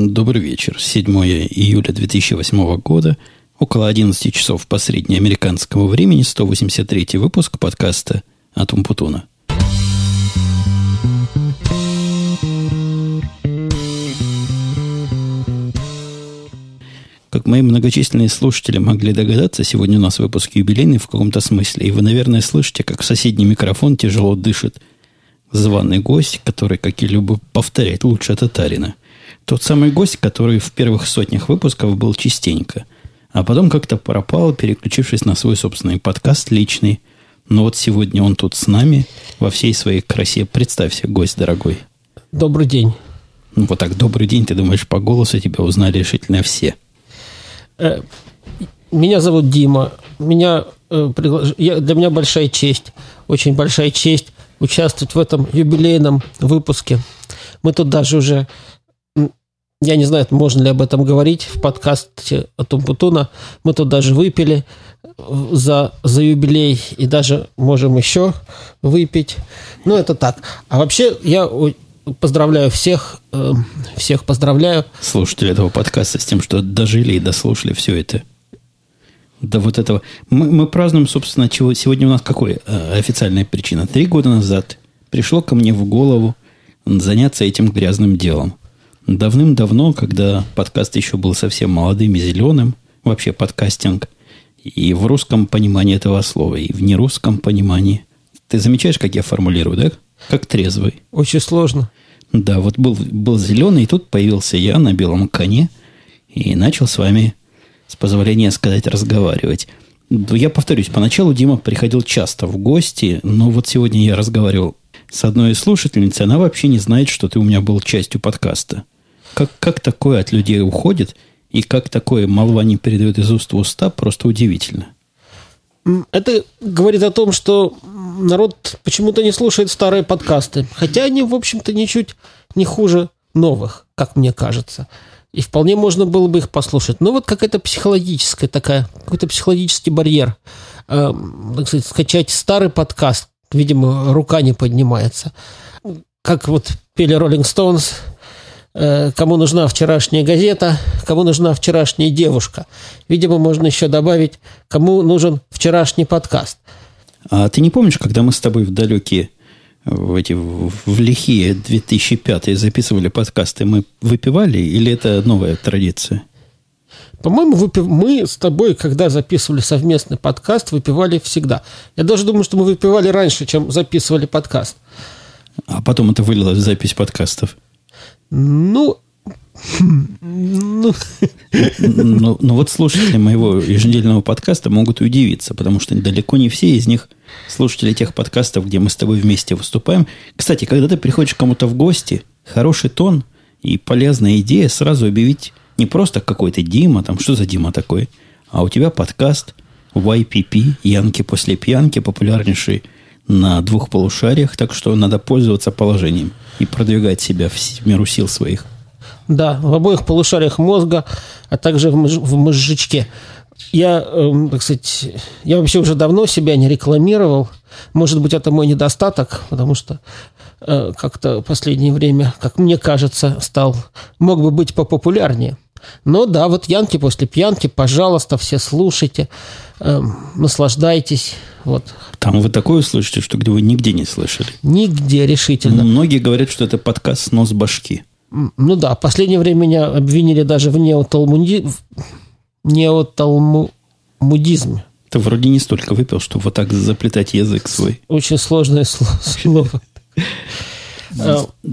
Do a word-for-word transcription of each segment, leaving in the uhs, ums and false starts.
Добрый вечер. седьмое июля две тысячи восьмого года, около одиннадцати часов по среднеамериканскому времени, сто восемьдесят третий выпуск подкаста «Отумпутуна». Как мои многочисленные слушатели могли догадаться, сегодня у нас выпуск юбилейный в каком-то смысле, и вы, наверное, слышите, как в соседний микрофон тяжело дышит званый гость, который, как и любит повторять, лучше татарина. Тот самый гость, который в первых сотнях выпусков был частенько, а потом как-то пропал, переключившись на свой собственный подкаст личный. Но вот сегодня он тут с нами во всей своей красе. Представься, гость дорогой. Добрый день. Ну, вот так, добрый день, ты думаешь, по голосу тебя узнали решительно все. Меня зовут Дима. Меня, для меня большая честь, очень большая честь участвовать в этом юбилейном выпуске. Мы тут даже уже... Я не знаю, можно ли об этом говорить в подкасте от Умпутуна. Мы тут даже выпили за, за юбилей и даже можем еще выпить. Ну, это так. А вообще я поздравляю всех, всех поздравляю. Слушатели этого подкаста с тем, что дожили и дослушали все это. Да вот этого. Мы, мы празднуем, собственно, чего. Сегодня у нас какой официальная причина? Три года назад пришло ко мне в голову заняться этим грязным делом. Давным-давно, когда подкаст еще был совсем молодым и зеленым, вообще подкастинг, и в русском понимании этого слова, и в нерусском понимании. Ты замечаешь, как я формулирую, да? Как трезвый. Очень сложно. Да, вот был, был зеленый, и тут появился я на белом коне, и начал с вами, с позволения сказать, разговаривать. Я повторюсь, поначалу Дима приходил часто в гости, но вот сегодня я разговаривал с одной из слушательниц, она вообще не знает, что ты у меня был частью подкаста. Как, как такое от людей уходит, и как такое молва не передает из уст в уста, просто удивительно. Это говорит о том, что народ почему-то не слушает старые подкасты. Хотя они, в общем-то, ничуть не хуже новых, как мне кажется. И вполне можно было бы их послушать. Но вот какая-то психологическая такая, какой-то психологический барьер. Э, так сказать, скачать старый подкаст, видимо, рука не поднимается. Как вот пели «Роллинг Стоунс», кому нужна вчерашняя газета, кому нужна вчерашняя девушка. Видимо, можно еще добавить, кому нужен вчерашний подкаст. А ты не помнишь, когда мы с тобой в далекие, в эти, в лихие две тысячи пятые записывали подкасты, мы выпивали или это новая традиция? По-моему, выпив... мы с тобой, когда записывали совместный подкаст, выпивали всегда. Я даже думаю, что мы выпивали раньше, чем записывали подкаст. А потом это вылилось в запись подкастов. Ну, ну. Но, но вот слушатели моего еженедельного подкаста могут удивиться, потому что далеко не все из них слушатели тех подкастов, где мы с тобой вместе выступаем. Кстати, когда ты приходишь к кому-то в гости, хороший тон и полезная идея сразу объявить не просто какой-то Дима, там что за Дима такой, а у тебя подкаст уай пи пи, «Янки после пьянки», популярнейший на двух полушариях, так что надо пользоваться положением и продвигать себя в меру сил своих. Да, в обоих полушариях мозга, а также в, мож- в мозжечке. Я, э, так сказать, я вообще уже давно себя не рекламировал. Может быть, это мой недостаток, потому что э, как-то в последнее время, как мне кажется, стал, мог бы быть попопулярнее. Но да, вот «Янки после пьянки», пожалуйста, все слушайте, э, наслаждайтесь. Вот. Там вы такое слышите, что где вы нигде не слышали. Нигде, решительно. Многие говорят, что это подкаст «Снос башки». Ну да, в последнее время меня обвинили даже в неоталмуди... неоталмудизме. Ты вроде не столько выпил, чтобы вот так заплетать язык свой. Очень сложное слово.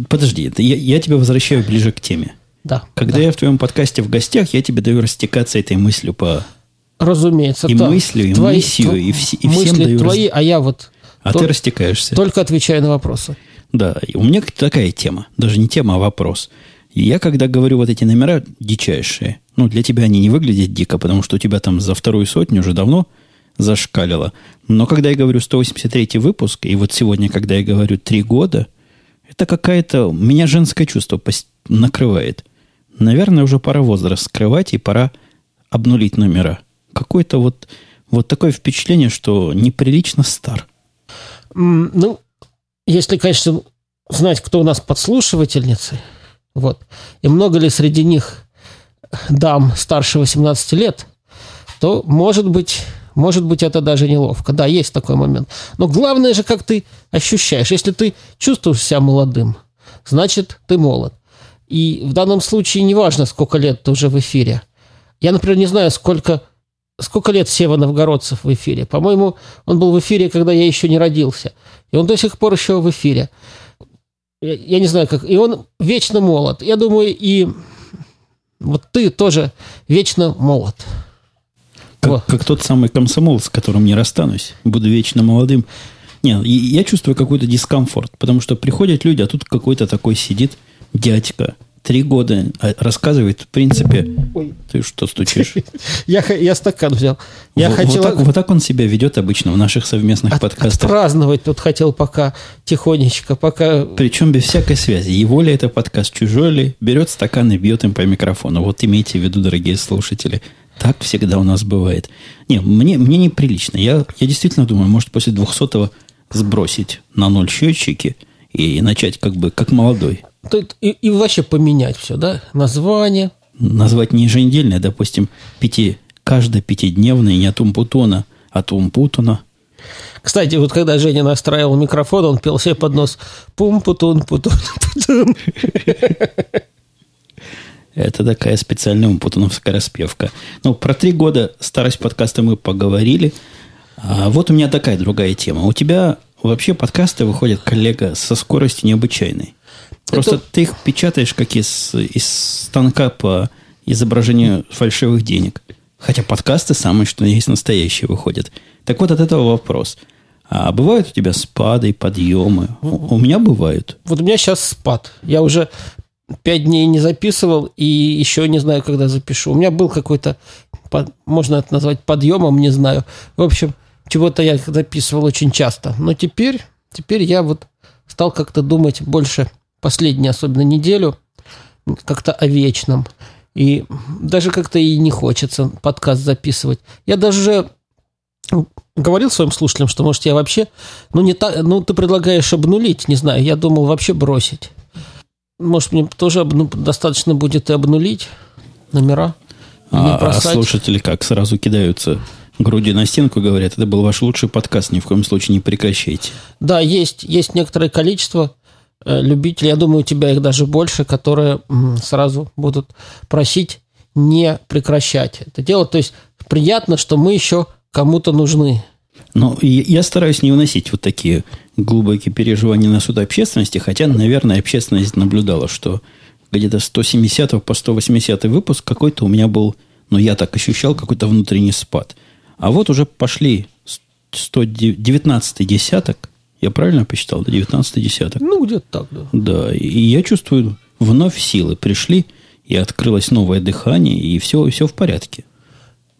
Подожди, я тебя возвращаю ближе к теме. Да, когда да. я в твоем подкасте в гостях, я тебе даю растекаться этой мыслью по... Разумеется. И да. мыслью, и твои, мыслью, тв... и, вс... и всем даю... Мысли твои, раз... а я вот... А тол... ты растекаешься. Только отвечаю на вопросы. Да, и у меня такая тема. Даже не тема, а вопрос. И я, когда говорю вот эти номера дичайшие, ну, для тебя они не выглядят дико, потому что у тебя там за вторую сотню уже давно зашкалило. Но когда я говорю сто восемьдесят третий выпуск, и вот сегодня, когда я говорю три года, это какая-то... Меня женское чувство пос... накрывает. Наверное, уже пора возраст скрывать и пора обнулить номера. Какое-то вот, вот такое впечатление, что неприлично стар. Ну, если, конечно, знать, кто у нас подслушивательницы, Вот. И много ли среди них дам старше восемнадцати лет, то, может быть, может быть, это даже неловко. Да, есть такой момент. Но главное же, как ты ощущаешь. Если ты чувствуешь себя молодым, значит, ты молод. И в данном случае неважно, сколько лет ты уже в эфире. Я, например, не знаю, сколько, сколько лет Сева Новгородцев в эфире. По-моему, он был в эфире, когда я еще не родился. И он до сих пор еще в эфире. Я не знаю, как... И он вечно молод. Я думаю, и вот ты тоже вечно молод. Как, вот. Как тот самый комсомол, с которым не расстанусь. Буду вечно молодым. Не, я чувствую какой-то дискомфорт. Потому что приходят люди, а тут какой-то такой сидит дядька. Три года рассказывает, в принципе... Ой. Ты что стучишь? я, я стакан взял. Я вот, хотела... вот, так, вот так он себя ведет обычно в наших совместных От, подкастах. Отпраздновать тут хотел пока тихонечко, пока... Причем без всякой связи. Его ли это подкаст, чужой ли? Берет стакан и бьет им по микрофону. Вот имейте в виду, дорогие слушатели. Так всегда у нас бывает. Не, мне, мне неприлично. Я, я действительно думаю, может, после двухсотого сбросить на ноль счетчики и начать как бы как молодой. И, и вообще поменять все, да? Название. Назвать не еженедельное, допустим, пяти, каждое пятидневное, не Отумпутуна, а Отумпутуна. Кстати, вот когда Женя настраивал микрофон, он пел себе под нос «Пум-путун-путун-путун». Это такая специальная умпутуновская распевка. Ну, про три года старость подкаста мы поговорили. А вот у меня такая другая тема. У тебя вообще подкасты выходят, коллега, со скоростью необычайной. Просто это... ты их печатаешь, как из, из станка по изображению фальшивых денег. Хотя подкасты самые, что есть, настоящие выходят. Так вот, от этого вопрос. А бывают у тебя спады, подъемы? У, у меня бывают. Вот у меня сейчас спад. Я уже пять дней не записывал и еще не знаю, когда запишу. У меня был какой-то, можно это назвать подъемом, не знаю. В общем, чего-то я записывал очень часто. Но теперь, теперь я вот стал как-то думать больше... Последнюю, особенно неделю, как-то о вечном. И даже как-то и не хочется подкаст записывать. Я даже говорил своим слушателям, что, может, я вообще... Ну, не так, ну ты предлагаешь обнулить, не знаю. Я думал вообще бросить. Может, мне тоже обну, достаточно будет и обнулить номера? А, а слушатели как? Сразу кидаются грудью на стенку, говорят, это был ваш лучший подкаст, ни в коем случае не прекращайте. Да, есть, есть некоторое количество... любители, я думаю, у тебя их даже больше, которые сразу будут просить не прекращать это дело. То есть приятно, что мы еще кому-то нужны. Но я стараюсь не выносить вот такие глубокие переживания на суд общественности, хотя, наверное, общественность наблюдала, что где-то с сто семидесятого по сто восьмидесятый выпуск какой-то у меня был, ну, я так ощущал, какой-то внутренний спад. А вот уже пошли сто девятнадцатый десяток. Я правильно посчитал? До девятнадцатый десяток. Ну, где-то так, да. Да, и, и я чувствую, вновь силы пришли, и открылось новое дыхание, и все, все в порядке.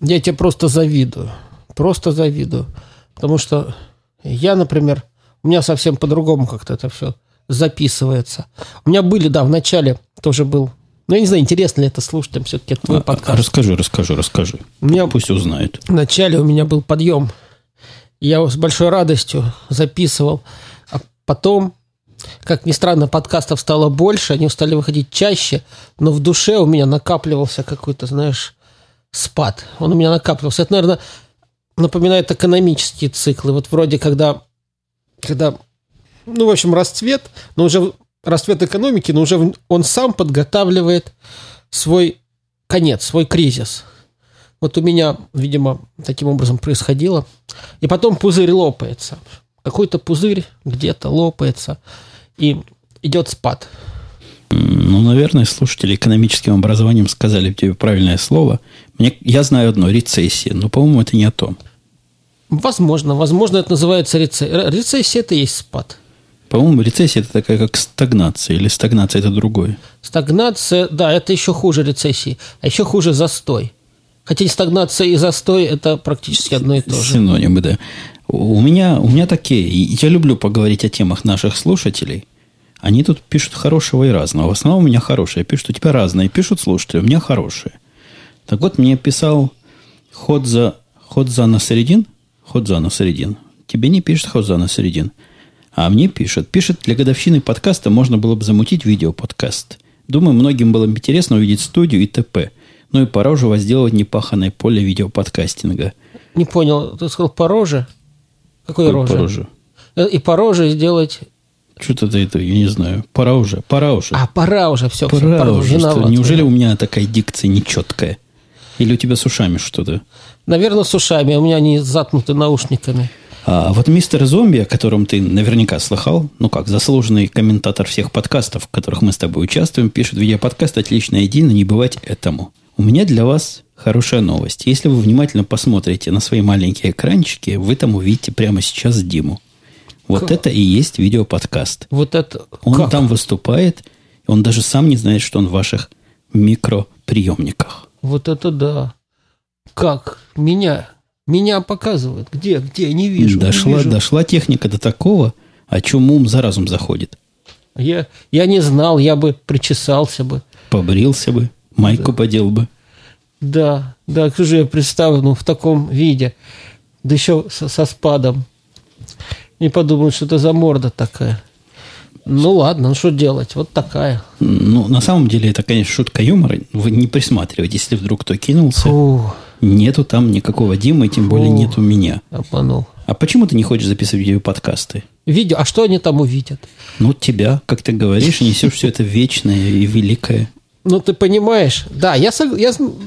Я тебе просто завидую. Просто завидую. Потому что я, например, у меня совсем по-другому как-то это все записывается. У меня были, да, в начале тоже был... Ну, я не знаю, интересно ли это слушателям все-таки, это твой а, подкаст. Расскажи, расскажи, расскажи. У меня, пусть узнают. В начале у меня был подъем. Я с большой радостью записывал. А потом, как ни странно, подкастов стало больше, они стали выходить чаще, но в душе у меня накапливался какой-то, знаешь, спад. Он у меня накапливался. Это, наверное, напоминает экономические циклы. Вот вроде когда, когда ну, в общем, расцвет, но уже расцвет экономики, но уже он сам подготавливает свой конец, свой кризис. Вот у меня, видимо, таким образом происходило. И потом пузырь лопается. Какой-то пузырь где-то лопается. И идет спад. Ну, наверное, слушатели экономическим образованием сказали тебе правильное слово. Мне, я знаю одно – рецессия. Но, по-моему, это не о том. Возможно. Возможно, это называется рецессия. Рецессия – это и есть спад. По-моему, рецессия – это такая, как стагнация. Или стагнация – это другое. Стагнация, да, это еще хуже рецессии. А еще хуже застой. Хотя и стагнация, и застой – это практически одно и то же. Синонимы, да. У меня, у меня такие. Я люблю поговорить о темах наших слушателей. Они тут пишут хорошего и разного. В основном у меня хорошие. Пишут у тебя разные. Пишут слушатели, у меня хорошие. Так вот, мне писал Ходза, Ходза Насреддин. Ходза Насреддин. Тебе не пишет Ходза Насреддин. А мне пишет. Пишет, для годовщины подкаста можно было бы замутить видеоподкаст. Думаю, многим было интересно увидеть студию и т.п. Ну и пора уже возделывать непаханное поле видеоподкастинга. Не понял, ты сказал пороже? Какой роже? Пороже. И пороже сделать... Что-то ты это, я не знаю. Пора уже, пора уже. А, пора уже, все. Пора, все, пора уже. Виноват, неужели да? У меня такая дикция нечеткая? Или у тебя с ушами что-то? Наверное, с ушами. У меня они заткнуты наушниками. А вот мистер Зомби, о котором ты наверняка слыхал, ну как, заслуженный комментатор всех подкастов, в которых мы с тобой участвуем, пишет: видеоподкаст «Отличная идея, но не бывать этому». У меня для вас хорошая новость. Если вы внимательно посмотрите на свои маленькие экранчики, вы там увидите прямо сейчас Диму. Вот как? Это и есть видеоподкаст. Вот это... Он как? Там выступает, он даже сам не знает, что он в ваших микроприемниках. Вот это да. Как? Меня? Меня показывают. Где? Где? Не вижу. Дошла, не вижу. Дошла техника до такого, о чем ум за разум заходит. Я, я не знал, я бы причесался бы. Побрился бы, майку да. Подел бы. Да, да, как же я представлю в таком виде. Да еще со, со спадом. Не подумал, что это за морда такая. Ну ладно, ну что делать? Вот такая. Ну, на самом деле, это, конечно, шутка юмора. Вы не присматриваете, если вдруг кто кинулся. Фу. Нету там никакого Димы, тем Фу. Более нету меня. Обманул. А почему ты не хочешь записывать видеоподкасты? Видео? А что они там увидят? Ну, тебя, как ты говоришь, несешь все это вечное и великое. Ну, ты понимаешь. Да, я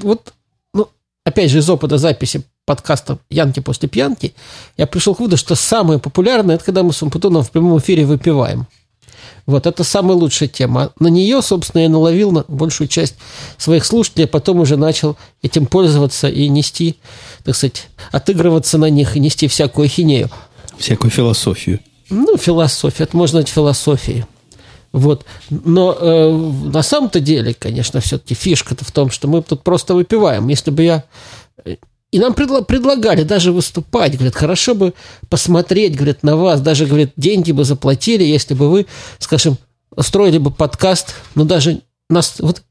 вот, ну, опять же, из опыта записи подкаста «Янки после пьянки», я пришел к выводу, что самое популярное – это когда мы с Отумпутуном в прямом эфире выпиваем. Вот, это самая лучшая тема. На нее, собственно, я наловил на большую часть своих слушателей, а потом уже начал этим пользоваться и нести, так сказать, отыгрываться на них и нести всякую хинею. Всякую философию. Ну, философия, это можно назвать философией. Вот. Но э, на самом-то деле, конечно, все-таки фишка-то в том, что мы тут просто выпиваем. Если бы я... И нам предла- предлагали даже выступать. Говорят, хорошо бы посмотреть, говорят, на вас. Даже, говорят, деньги бы заплатили, если бы вы, скажем, устроили бы подкаст. Но даже нас... Вот,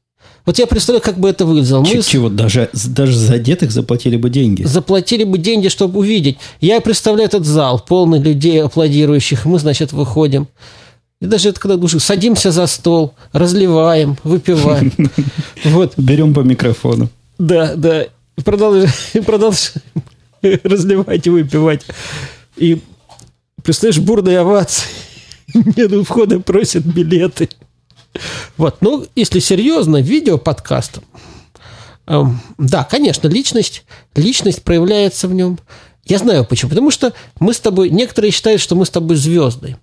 вот я представляю, как бы это выглядело. Мы Чего? С... Даже, даже за деток заплатили бы деньги? Заплатили бы деньги, чтобы увидеть. Я представляю этот зал, полный людей, аплодирующих. Мы, значит, выходим. И даже это когда душу, садимся за стол, разливаем, выпиваем. Берем по микрофону. Да, да. И продолжаем, и продолжаем разливать и выпивать. И, представляешь, бурные овации. Мне до входа просят билеты. Вот. Ну, если серьезно, видеоподкаст. Эм, да, конечно, личность, личность проявляется в нем. Я знаю почему. Потому что мы с тобой... Некоторые считают, что мы с тобой звезды.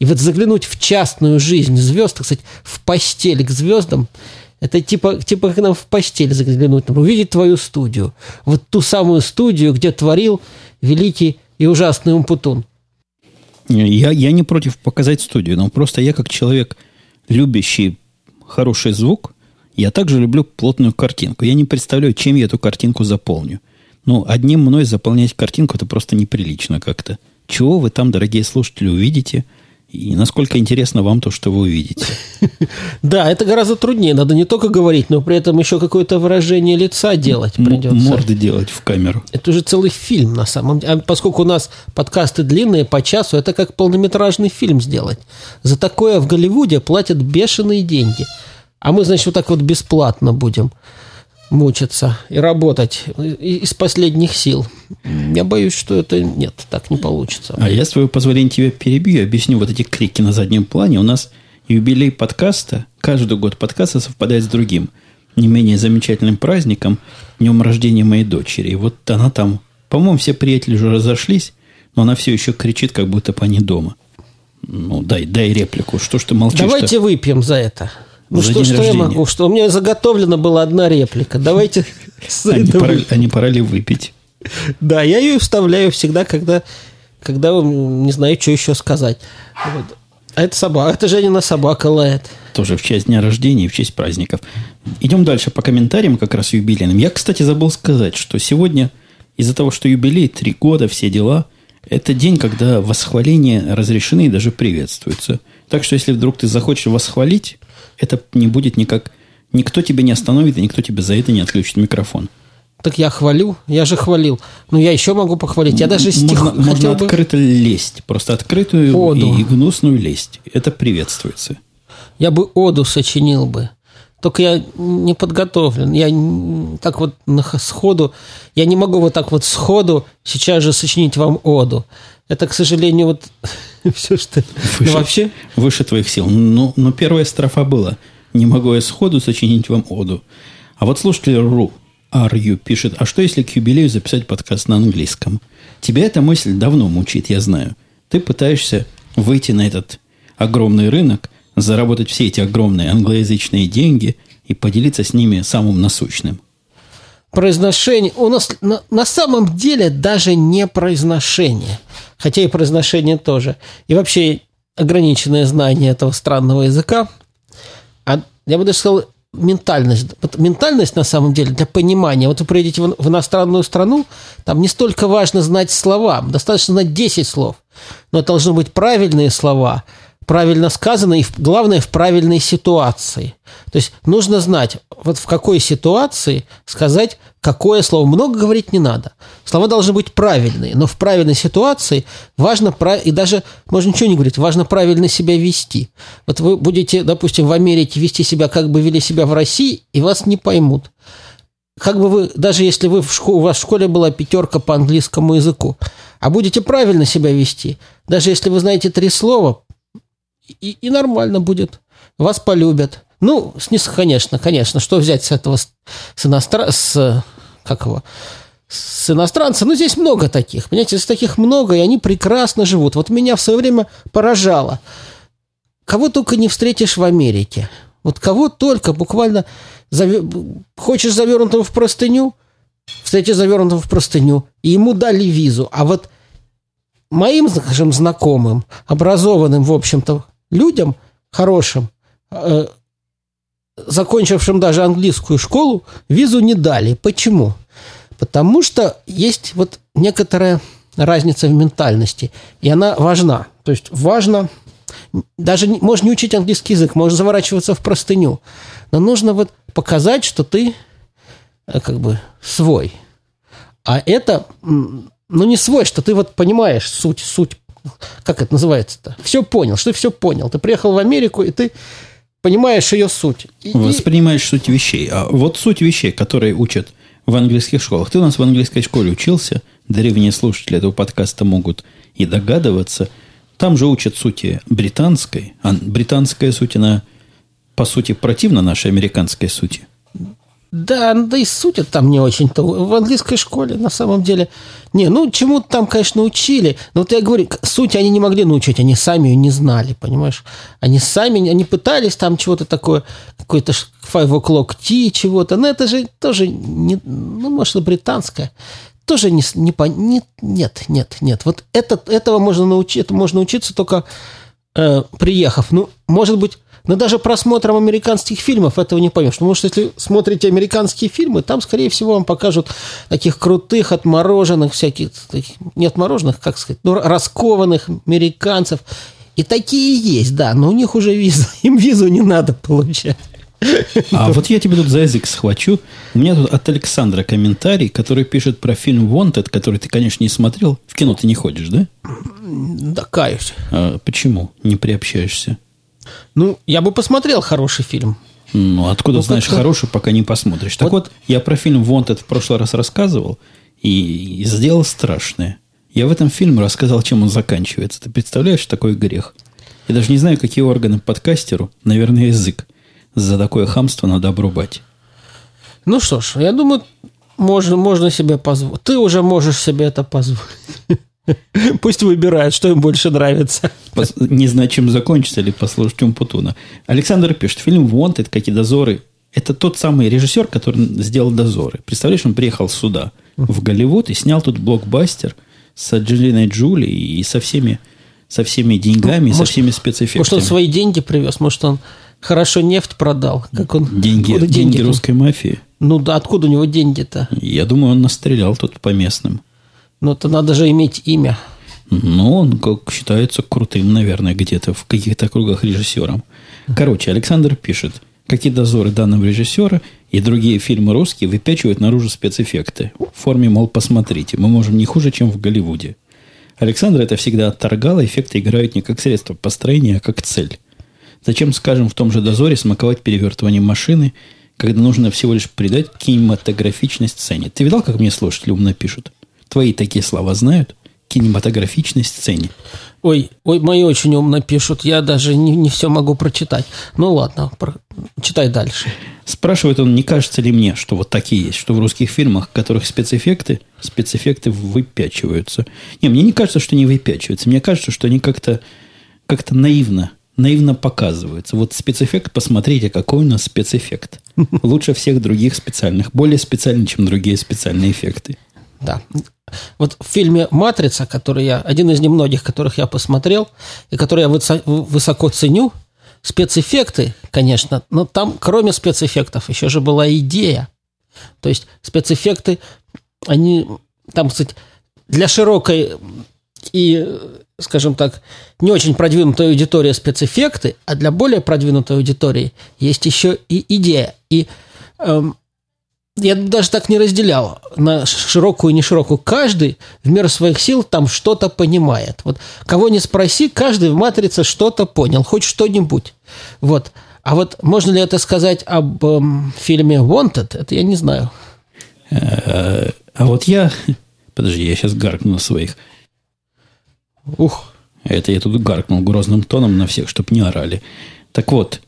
И вот заглянуть в частную жизнь звезд, так сказать, в постель к звездам... Это типа, типа как нам в постель заглянуть, увидеть твою студию. Вот ту самую студию, где творил великий и ужасный Умпутун. Я, я не против показать студию, но просто я как человек, любящий хороший звук, я также люблю плотную картинку. Я не представляю, чем я эту картинку заполню. Ну, одним мной заполнять картинку, это просто неприлично как-то. Чего вы там, дорогие слушатели, увидите? И насколько интересно вам то, что вы увидите. Да, это гораздо труднее. Надо не только говорить, но при этом еще какое-то выражение лица делать придется. Морды делать в камеру. Это уже целый фильм на самом деле. А поскольку у нас подкасты длинные, по часу, это как полнометражный фильм сделать. За такое в Голливуде платят бешеные деньги. А мы, значит, вот так вот бесплатно будем мучиться и работать из последних сил. Я боюсь, что это нет, так не получится. А я, с твоего позволения, тебя перебью и объясню вот эти крики на заднем плане. У нас юбилей подкаста, каждый год подкаста совпадает с другим, не менее замечательным праздником, днем рождения моей дочери. И вот она там, по-моему, все приятели уже разошлись, но она все еще кричит, как будто по ней дома. Ну, дай, дай реплику. Что ж ты молчишь-то? Давайте выпьем за это. Ну что, что я могу? Что? У меня заготовлена была одна реплика. Давайте с этого... А не пора ли выпить? Да, я ее вставляю всегда, когда, когда не знаю, что еще сказать. Вот. А это собака. Это Женина собака лает. Тоже в честь дня рождения и в честь праздников. Идем дальше по комментариям как раз юбилейным. Я, кстати, забыл сказать, что сегодня из-за того, что юбилей, три года, все дела, это день, когда восхваления разрешены и даже приветствуются. Так что, если вдруг ты захочешь восхвалить... Это не будет никак... Никто тебя не остановит, и никто тебя за это не отключит микрофон. Так я хвалю. Я же хвалил. Но я еще могу похвалить. Я даже стих... Можно, можно бы... открыто лезть. Просто открытую оду. И гнусную лезть. Это приветствуется. Я бы оду сочинил бы. Только я не подготовлен. Я так вот сходу... Я не могу вот так вот сходу сейчас же сочинить вам оду. Это, к сожалению, вот все, что... Выше, ну, вообще... выше твоих сил. Но, но первая строфа была. Не могу я сходу сочинить вам оду. А вот слушатель Ру, Арью, пишет, а что если к юбилею записать подкаст на английском? Тебя эта мысль давно мучит, я знаю. Ты пытаешься выйти на этот огромный рынок, заработать все эти огромные англоязычные деньги и поделиться с ними самым насущным. Произношение. У нас на, на самом деле даже не произношение. Хотя и произношение тоже. И вообще ограниченное знание этого странного языка. А я бы даже сказал, ментальность. Вот ментальность на самом деле для понимания. Вот вы приедете в, в иностранную страну, там не столько важно знать слова. Достаточно знать десять слов. Но должны быть правильные слова, правильно сказано и, главное, в правильной ситуации. То есть нужно знать, вот в какой ситуации сказать, какое слово. Много говорить не надо. Слова должны быть правильные, но в правильной ситуации важно, и даже можно ничего не говорить, важно правильно себя вести. Вот вы будете, допустим, в Америке вести себя, как бы вели себя в России, и вас не поймут. Как бы вы, даже если вы в школе, у вас в школе была пятерка по английскому языку, а будете правильно себя вести, даже если вы знаете три слова, И, и нормально будет. Вас полюбят. Ну, конечно, конечно, что взять с этого, с иностранца, с, как его, с иностранца? Ну, здесь много таких, понимаете, здесь таких много, и они прекрасно живут. Вот меня в свое время поражало. Кого только не встретишь в Америке. Вот кого только, буквально, завер... хочешь завернутого в простыню, встретишь завернутого в простыню, и ему дали визу. А вот моим, скажем, знакомым, образованным, в общем-то, людям хорошим, э, закончившим даже английскую школу, визу не дали. Почему? Потому что есть вот некоторая разница в ментальности, и она важна. То есть важно, даже можно не учить английский язык, можно заворачиваться в простыню, но нужно вот показать, что ты э, как бы свой. А это, ну не свой, что ты вот понимаешь суть, суть. Как это называется-то? Все понял, что ты все понял. Ты приехал в Америку, и ты понимаешь ее суть. И, Воспринимаешь и... суть вещей. А вот суть вещей, которые учат в английских школах. Ты у нас в английской школе учился. Древние слушатели этого подкаста могут и догадываться. Там же учат сути британской. А британская суть, она, по сути, противна нашей американской сути. Да, да и суть там не очень-то. В английской школе, на самом деле... Не, ну, чему-то там, конечно, учили. Но вот я говорю, суть они не могли научить. Они сами ее не знали, понимаешь? Они сами... Они пытались там чего-то такое... Какой-то five o'clock tea, чего-то. Но это же тоже... Не, ну, может, и британское. Тоже не... не, не нет, нет, нет. Вот это, этого можно научить. Это можно учиться только э, приехав. Ну, может быть... Но даже просмотром американских фильмов этого не поймешь. Потому что если смотрите американские фильмы, там, скорее всего, вам покажут таких крутых, отмороженных всяких, таких, не отмороженных, как сказать, ну, раскованных американцев. И такие есть, да, но у них уже виза, им визу не надо получать. А вот я тебе тут за язык схвачу. У меня тут от Александра комментарий, который пишет про фильм Wanted, который ты, конечно, не смотрел. В кино ты не ходишь, да? Да, каюсь. А почему не приобщаешься? Ну, я бы посмотрел хороший фильм. Ну, откуда ну, знаешь как-то... хороший, пока не посмотришь. Так вот... вот, я про фильм Wanted в прошлый раз рассказывал и сделал страшное. Я в этом фильме рассказал, чем он заканчивается. Ты представляешь, такой грех? Я даже не знаю, какие органы подкастеру, наверное, язык. За такое хамство надо обрубать. Ну что ж, я думаю, можно, можно себе позволить. Ты уже можешь себе это позволить. Пусть выбирают, что им больше нравится. Не знаю, чем закончится, или послушать Умпутуна. Александр пишет, фильм «Wanted», как и «Дозоры». Это тот самый режиссер, который сделал «Дозоры». Представляешь, он приехал сюда, в Голливуд, и снял тут блокбастер с Анджелиной Джоли и со всеми, со всеми деньгами, может, со всеми спецэффектами. Может, он свои деньги привез, может, он хорошо нефть продал. Как он, деньги, деньги, деньги русской мафии. Ну да, откуда у него деньги-то? Я думаю, он настрелял тут по местным. Но то надо же иметь имя. Ну, он как считается крутым, наверное, где-то в каких-то кругах режиссером. Короче, Александр пишет, какие дозоры данного режиссера и другие фильмы русские выпячивают наружу спецэффекты. В форме, мол, посмотрите, мы можем не хуже, чем в Голливуде. Александр это всегда отторгал, эффекты играют не как средство построения, а как цель. Зачем, скажем, в том же дозоре смаковать перевертывание машины, когда нужно всего лишь придать кинематографичность сцене? Ты видал, как мне слушатели умно пишут? Твои такие слова знают? Кинематографичность сцене. Ой, ой, мои очень умно пишут. Я даже не, не все могу прочитать. Ну, ладно, про... читай дальше. Спрашивает он, не кажется ли мне, что вот такие есть, что в русских фильмах, в которых спецэффекты, спецэффекты выпячиваются. Не, мне не кажется, что они выпячиваются. Мне кажется, что они как-то, как-то наивно, наивно показываются. Вот спецэффект, посмотрите, какой у нас спецэффект. Лучше всех других специальных. Более специальный, чем другие специальные эффекты. Да. Вот в фильме «Матрица», который я, один из немногих, которых я посмотрел, и который я высоко ценю, спецэффекты, конечно, но там, кроме спецэффектов, еще же была идея. То есть спецэффекты, они там, кстати, для широкой и, скажем так, не очень продвинутой аудитории спецэффекты, а для более продвинутой аудитории есть еще и идея. И эм, я даже так не разделял на широкую и неширокую. Каждый в меру своих сил там что-то понимает. Вот кого не спроси, каждый в «Матрице» что-то понял, хоть что-нибудь. Вот. А вот можно ли это сказать об эм, фильме «Wanted»? Это я не знаю. А, а вот я... Подожди, я сейчас гаркну на своих. Ух. Это я тут гаркнул грозным тоном на всех, чтобы не орали. Так вот...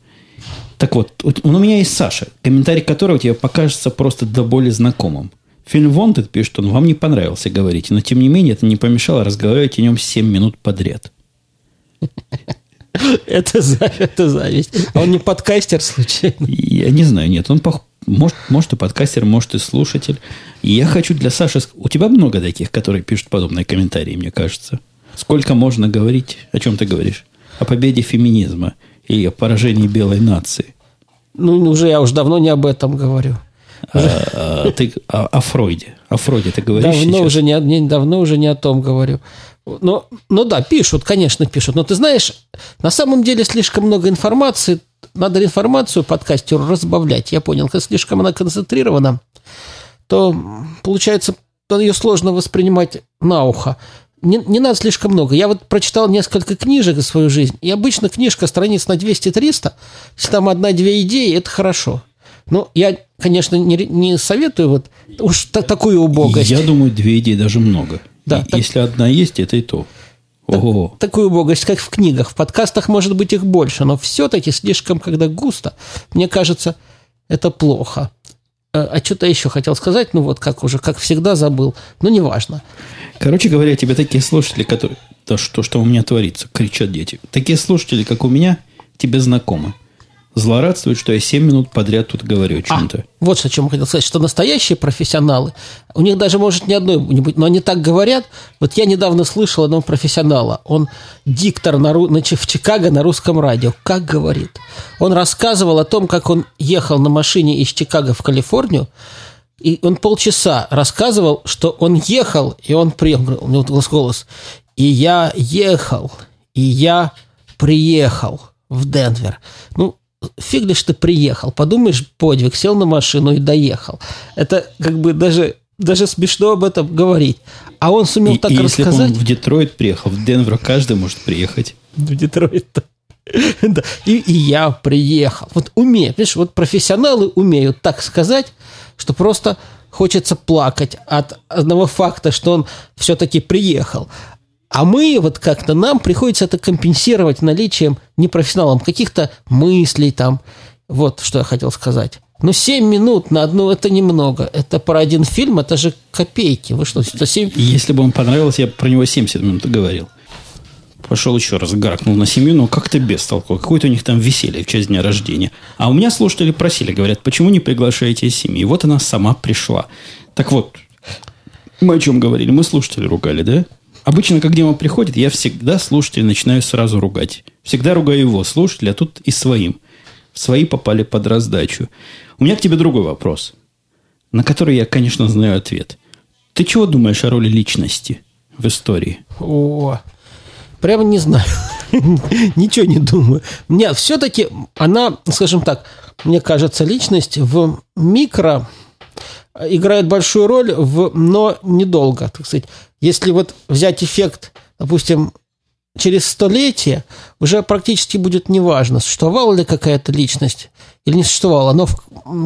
Так вот, у меня есть Саша, комментарий которого тебе покажется просто до боли знакомым. Фильм «Wanted», пишет он, вам не понравился, говорите, но тем не менее это не помешало разговаривать о нем семь минут подряд. Это зависть. А он не подкастер, случайно? Я не знаю, нет. Он может и подкастер, может и слушатель. Я хочу для Саши... У тебя много таких, которые пишут подобные комментарии, мне кажется. Сколько можно говорить? О чем ты говоришь? О победе феминизма. И о поражении белой нации. Ну, уже я уже давно не об этом говорю. А, ты о, о Фройде. О Фройде ты говоришь давно сейчас? Уже не, не, давно уже не о том говорю. Но, но да, пишут, конечно, пишут. Но ты знаешь, на самом деле слишком много информации. Надо информацию подкастеру разбавлять. Я понял, когда слишком она концентрирована, то, получается, ее сложно воспринимать на ухо. Не, не надо слишком много. Я вот прочитал несколько книжек за свою жизнь, и обычно книжка страниц на двести-триста, если там одна-две идеи, это хорошо. Но я, конечно, не, не советую вот уж та, такую убогость. Я думаю, две идеи даже много. Да, и, так, если одна есть, это и то. Так, Ого. Такую убогость, как в книгах. В подкастах, может быть, их больше, но все-таки слишком, когда густо, мне кажется, это плохо. А что-то еще хотел сказать, ну вот как уже, как всегда забыл, но неважно. Короче говоря, тебе такие слушатели, которые... Да что, что у меня творится, кричат дети. Такие слушатели, как у меня, тебе знакомы. Злорадствуют, что я семь минут подряд тут говорю о чем-то. А, вот о чем я хотел сказать, что настоящие профессионалы, у них даже, может, ни одной не будет, но они так говорят. Вот я недавно слышал одного профессионала, он диктор на, на, в Чикаго на русском радио, как говорит. Он рассказывал о том, как он ехал на машине из Чикаго в Калифорнию, и он полчаса рассказывал, что он ехал, и он приехал, у него голос, и я ехал, и я приехал в Денвер. Ну, фиг ли, что ты приехал. Подумаешь, подвиг, сел на машину и доехал. Это как бы даже, даже смешно об этом говорить. А он сумел и, так и рассказать. Если бы он в Детройт приехал, в Денвер каждый может приехать. В Детройт. Да. И, и я приехал. Вот умею. Понимаешь, вот профессионалы умеют так сказать, что просто хочется плакать от одного факта, что он все-таки приехал. А мы, вот как-то нам приходится это компенсировать наличием непрофессионалам каких-то мыслей там. Вот, что я хотел сказать. Ну, семь минут на одну – это немного. Это про один фильм, это же копейки. Вы что, сто семь? Если бы он понравился, я бы про него семьдесят минут говорил. Пошел еще раз, гаркнул на семью, но как-то без толку. Какое-то у них там веселье в честь дня рождения. А у меня слушатели просили, говорят, почему не приглашаете семьи? И вот она сама пришла. Так вот, мы о чем говорили? Мы слушателей ругали, да? Обычно, когда Дима приходит, я всегда слушателя начинаю сразу ругать. Всегда ругаю его, слушателя, а тут и своим. Свои попали под раздачу. У меня к тебе другой вопрос, на который я, конечно, знаю ответ. Ты чего думаешь о роли личности в истории? О, прямо не знаю. Ничего не думаю. Мне все-таки она, скажем так, мне кажется, личность в микро... играет большую роль, в, но недолго, так сказать. Если вот взять эффект, допустим, через столетие уже практически будет неважно, существовала ли какая-то личность или не существовала. Но,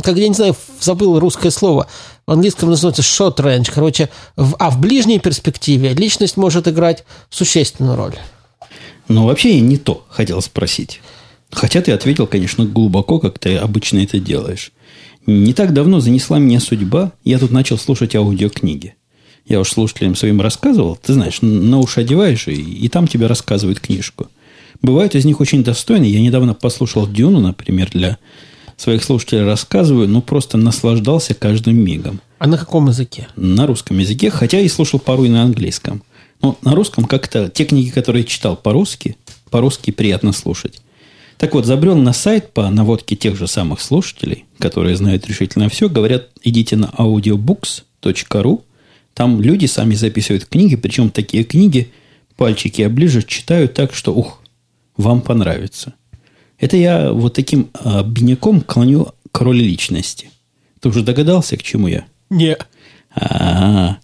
как я не знаю, забыл русское слово, в английском называется short range. Короче, в, а в ближней перспективе личность может играть существенную роль. Ну, вообще не то хотел спросить. Хотя ты ответил, конечно, глубоко, как ты обычно это делаешь. Не так давно занесла меня судьба. Я тут начал слушать аудиокниги. Я уж слушателям своим рассказывал. Ты знаешь, на уши одеваешь, и, и там тебе рассказывают книжку. Бывают из них очень достойные. Я недавно послушал Дюну, например, для своих слушателей рассказываю. Ну, просто наслаждался каждым мигом. А на каком языке? На русском языке, хотя и слушал пару и на английском. Но на русском как-то те книги, которые читал по-русски, по-русски приятно слушать. Так вот, забрел на сайт по наводке тех же самых слушателей, которые знают решительно все. Говорят, идите на audiobooks точка ру. Там люди сами записывают книги, причем такие книги, пальчики оближешь, читают так, что, ух, вам понравится. Это я вот таким обиняком клоню к роли личности. Ты уже догадался, к чему я? Не. А-а-а.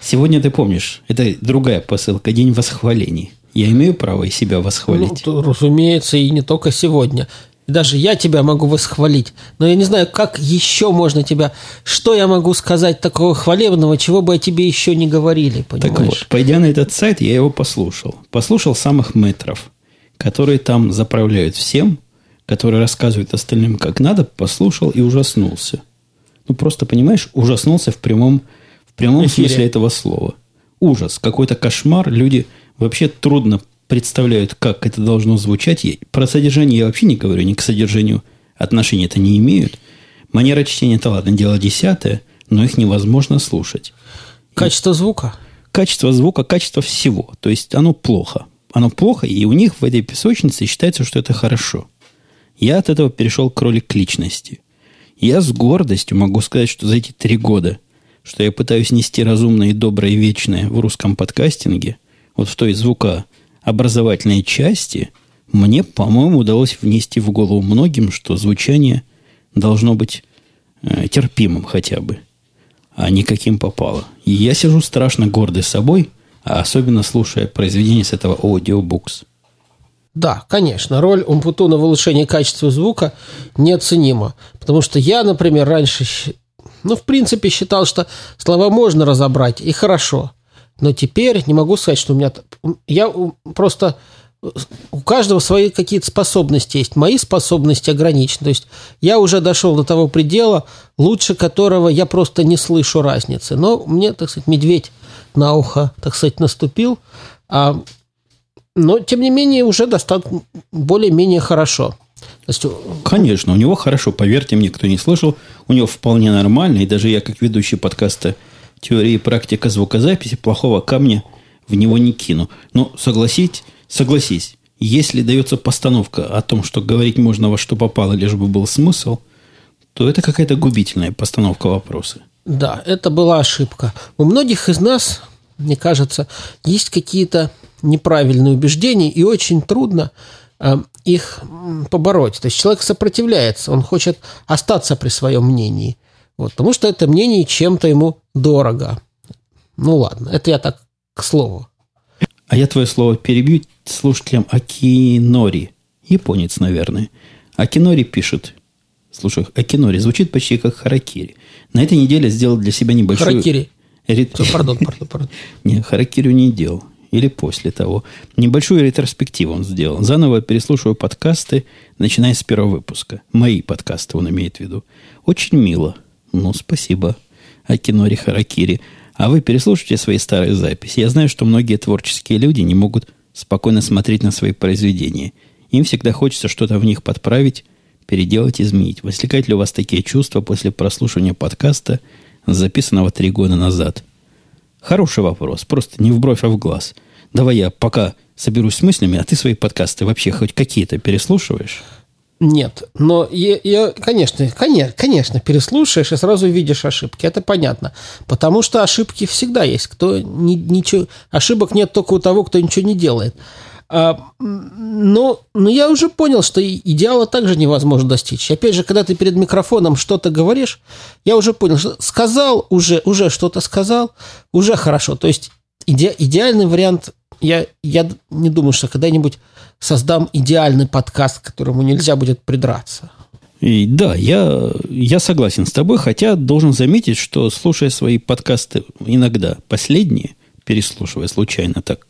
Сегодня ты помнишь, это другая посылка, день восхвалений. Я имею право и себя восхвалить. Ну, разумеется, и не только сегодня. Даже я тебя могу восхвалить, но я не знаю, как еще можно тебя... Что я могу сказать такого хвалебного, чего бы о тебе еще не говорили, понимаешь? Так вот, пойдя на этот сайт, я его послушал. Послушал самых мэтров, которые там заправляют всем, которые рассказывают остальным как надо, послушал и ужаснулся. Ну, просто, понимаешь, ужаснулся в прямом, в прямом смысле этого слова. Ужас, какой-то кошмар, люди вообще трудно... представляют, как это должно звучать. Про содержание я вообще не говорю, ни к содержанию отношения это не имеют. Манера чтения-то, ладно, дело десятое, но их невозможно слушать. Качество и... звука? Качество звука, качество всего. То есть, оно плохо. Оно плохо, и у них в этой песочнице считается, что это хорошо. Я от этого перешел к роли к личности. Я с гордостью могу сказать, что за эти три года, что я пытаюсь нести разумное и доброе и вечное в русском подкастинге, вот в той звука... образовательной части, мне, по-моему, удалось внести в голову многим, что звучание должно быть э, терпимым хотя бы, а не каким попало. И я сижу страшно гордый собой, а особенно слушая произведения с этого аудиобукс. Да, конечно, роль Умпутуна в улучшении качества звука неоценима, потому что я, например, раньше, ну, в принципе, считал, что слова можно разобрать, и хорошо. Но теперь не могу сказать, что у меня... Я просто... У каждого свои какие-то способности есть. Мои способности ограничены. То есть я уже дошел до того предела, лучше которого я просто не слышу разницы. Но мне, так сказать, медведь на ухо, так сказать, наступил. А... Но, тем не менее, уже достаточно более-менее хорошо. То есть... Конечно, у него хорошо. Поверьте мне, кто не слышал, у него вполне нормально. И даже я, как ведущий подкаста «Теория и практика звукозаписи», плохого камня в него не кину. Но согласись, согласись, если дается постановка о том, что говорить можно во что попало, лишь бы был смысл, то это какая-то губительная постановка вопроса. Да, это была ошибка. У многих из нас, мне кажется, есть какие-то неправильные убеждения, и очень трудно э, их побороть. То есть человек сопротивляется, он хочет остаться при своем мнении. Вот, потому что это мнение чем-то ему дорого. Ну ладно, это я так к слову. А я твое слово перебью слушателям Акинори. Японец, наверное. Акинори пишет. Слушай, Акинори звучит почти как харакири. На этой неделе сделал для себя небольшую... Харакири. Рит... Все, пардон, пардон, пардон. Не, харакирию не делал. Или после того. Небольшую ретроспективу он сделал. Заново переслушиваю подкасты, начиная с первого выпуска. Мои подкасты он имеет в виду. Очень мило. Ну, спасибо, Акинори Харакири. А вы переслушайте свои старые записи. Я знаю, что многие творческие люди не могут спокойно смотреть на свои произведения. Им всегда хочется что-то в них подправить, переделать, изменить. Возникают ли у вас такие чувства после прослушивания подкаста, записанного три года назад? Хороший вопрос. Просто не в бровь, а в глаз. Давай я пока соберусь с мыслями, а ты свои подкасты вообще хоть какие-то переслушиваешь? Нет, но я, я, конечно, конечно, переслушаешь и сразу видишь ошибки, это понятно, потому что ошибки всегда есть, кто ни, ничего, ошибок нет только у того, кто ничего не делает. А, но, но я уже понял, что идеала также невозможно достичь. Опять же, когда ты перед микрофоном что-то говоришь, я уже понял, что сказал уже, уже что-то сказал, уже хорошо. То есть иде, идеальный вариант я, я не думаю, что когда-нибудь создам идеальный подкаст, к которому нельзя будет придраться. И да, я, я согласен с тобой, хотя должен заметить, что, слушая свои подкасты иногда последние, переслушивая случайно так,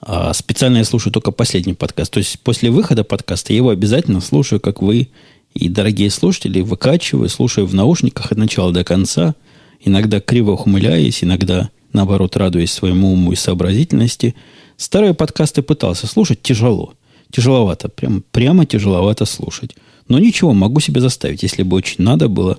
а специально я слушаю только последний подкаст, то есть после выхода подкаста я его обязательно слушаю, как вы и дорогие слушатели, выкачиваю, слушаю в наушниках от начала до конца, иногда криво ухмыляясь, иногда, наоборот, радуясь своему уму и сообразительности. Старые подкасты пытался слушать, тяжело, тяжеловато, прям, прямо тяжеловато слушать. Но ничего, могу себя заставить, если бы очень надо было.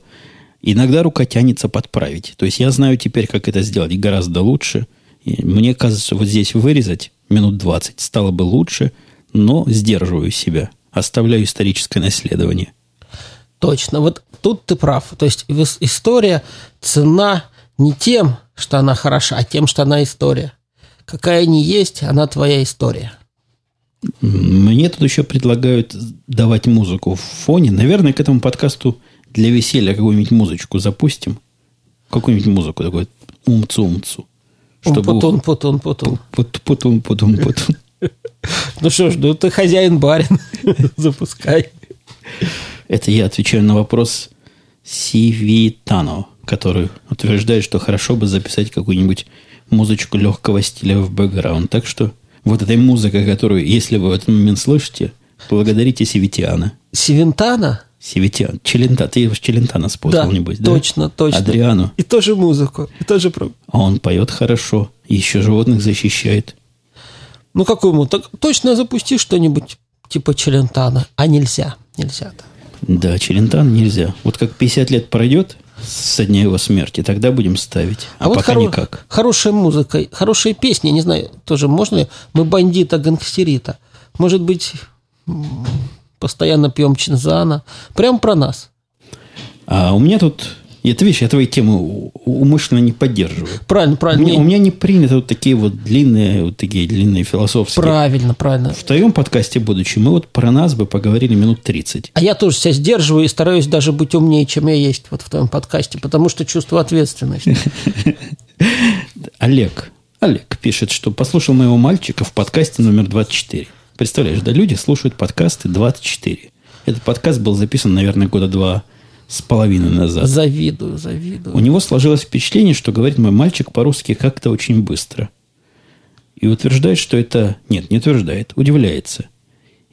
Иногда рука тянется подправить. То есть я знаю теперь, как это сделать гораздо лучше. И мне кажется, вот здесь вырезать минут двадцать стало бы лучше, но сдерживаю себя, оставляю историческое наследование. Точно, вот тут ты прав. То есть история ценна не тем, что она хороша, а тем, что она история. Какая ни есть, она твоя история. Мне тут еще предлагают давать музыку в фоне. Наверное, к этому подкасту для веселья какую-нибудь музычку запустим. Какую-нибудь музыку такой умцу-умцу. Путун-путун-путун. Путун-путун-путун. Ну что ж, ну ты хозяин-барин. Запускай. Это я отвечаю на вопрос Сивитано, который утверждает, что хорошо бы записать какую-нибудь музычку легкого стиля в бэкграунд. Так что вот этой музыкой, которую, если вы в этот момент слышите, благодарите Севитиана. Севентана? Севитиан. Челентана. Ты его Челентана спутал, да, небось, да? Точно, точно. Адриану. И тоже музыку. И тоже... А он поет хорошо. Еще животных защищает. Ну, какую музыку? Точно запусти что-нибудь типа Челентана. А нельзя. Нельзя, да. Да, Челентана нельзя. Вот как пятьдесят лет пройдет со дня его смерти, тогда будем ставить. А, а вот пока хоро... никак. Хорошая музыка, хорошие песни, не знаю, тоже можно ли? Мы бандита, гангстерита. Может быть, постоянно пьем Чинзана. Прям про нас. А у меня тут... Это, видишь, я твои темы умышленно не поддерживаю. Правильно, правильно. У меня, у меня не принято вот такие вот длинные, вот такие длинные философские. Правильно, правильно. В твоем подкасте, будучи, мы вот про нас бы поговорили минут тридцать. А я тоже себя сдерживаю и стараюсь даже быть умнее, чем я есть вот в твоем подкасте, потому что чувствую ответственность. Олег. Олег пишет, что послушал моего мальчика в подкасте номер двадцать четыре. Представляешь, да, люди слушают подкасты двадцать четыре. Этот подкаст был записан, наверное, года два с половиной назад. Завидую, завидую. У него сложилось впечатление, что говорит мой мальчик по-русски как-то очень быстро. И утверждает, что это... Нет, не утверждает. Удивляется.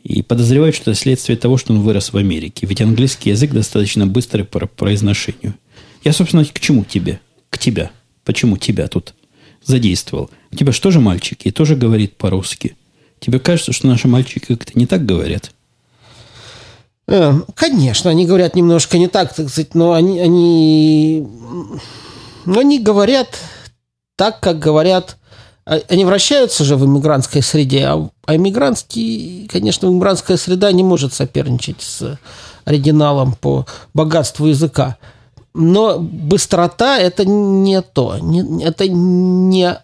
И подозревает, что это следствие того, что он вырос в Америке. Ведь английский язык достаточно быстрый по произношению. Я, собственно, к чему тебе? К тебя. Почему тебя тут задействовал? У тебя же тоже мальчики, и тоже говорит по-русски. Тебе кажется, что наши мальчики как-то не так говорят? Конечно, они говорят немножко не так, так сказать, но они, они, они говорят так, как говорят. Они вращаются же в иммигрантской среде, а, а иммигрантский, конечно, иммигрантская среда не может соперничать с оригиналом по богатству языка. Но быстрота – это не то, не, это не,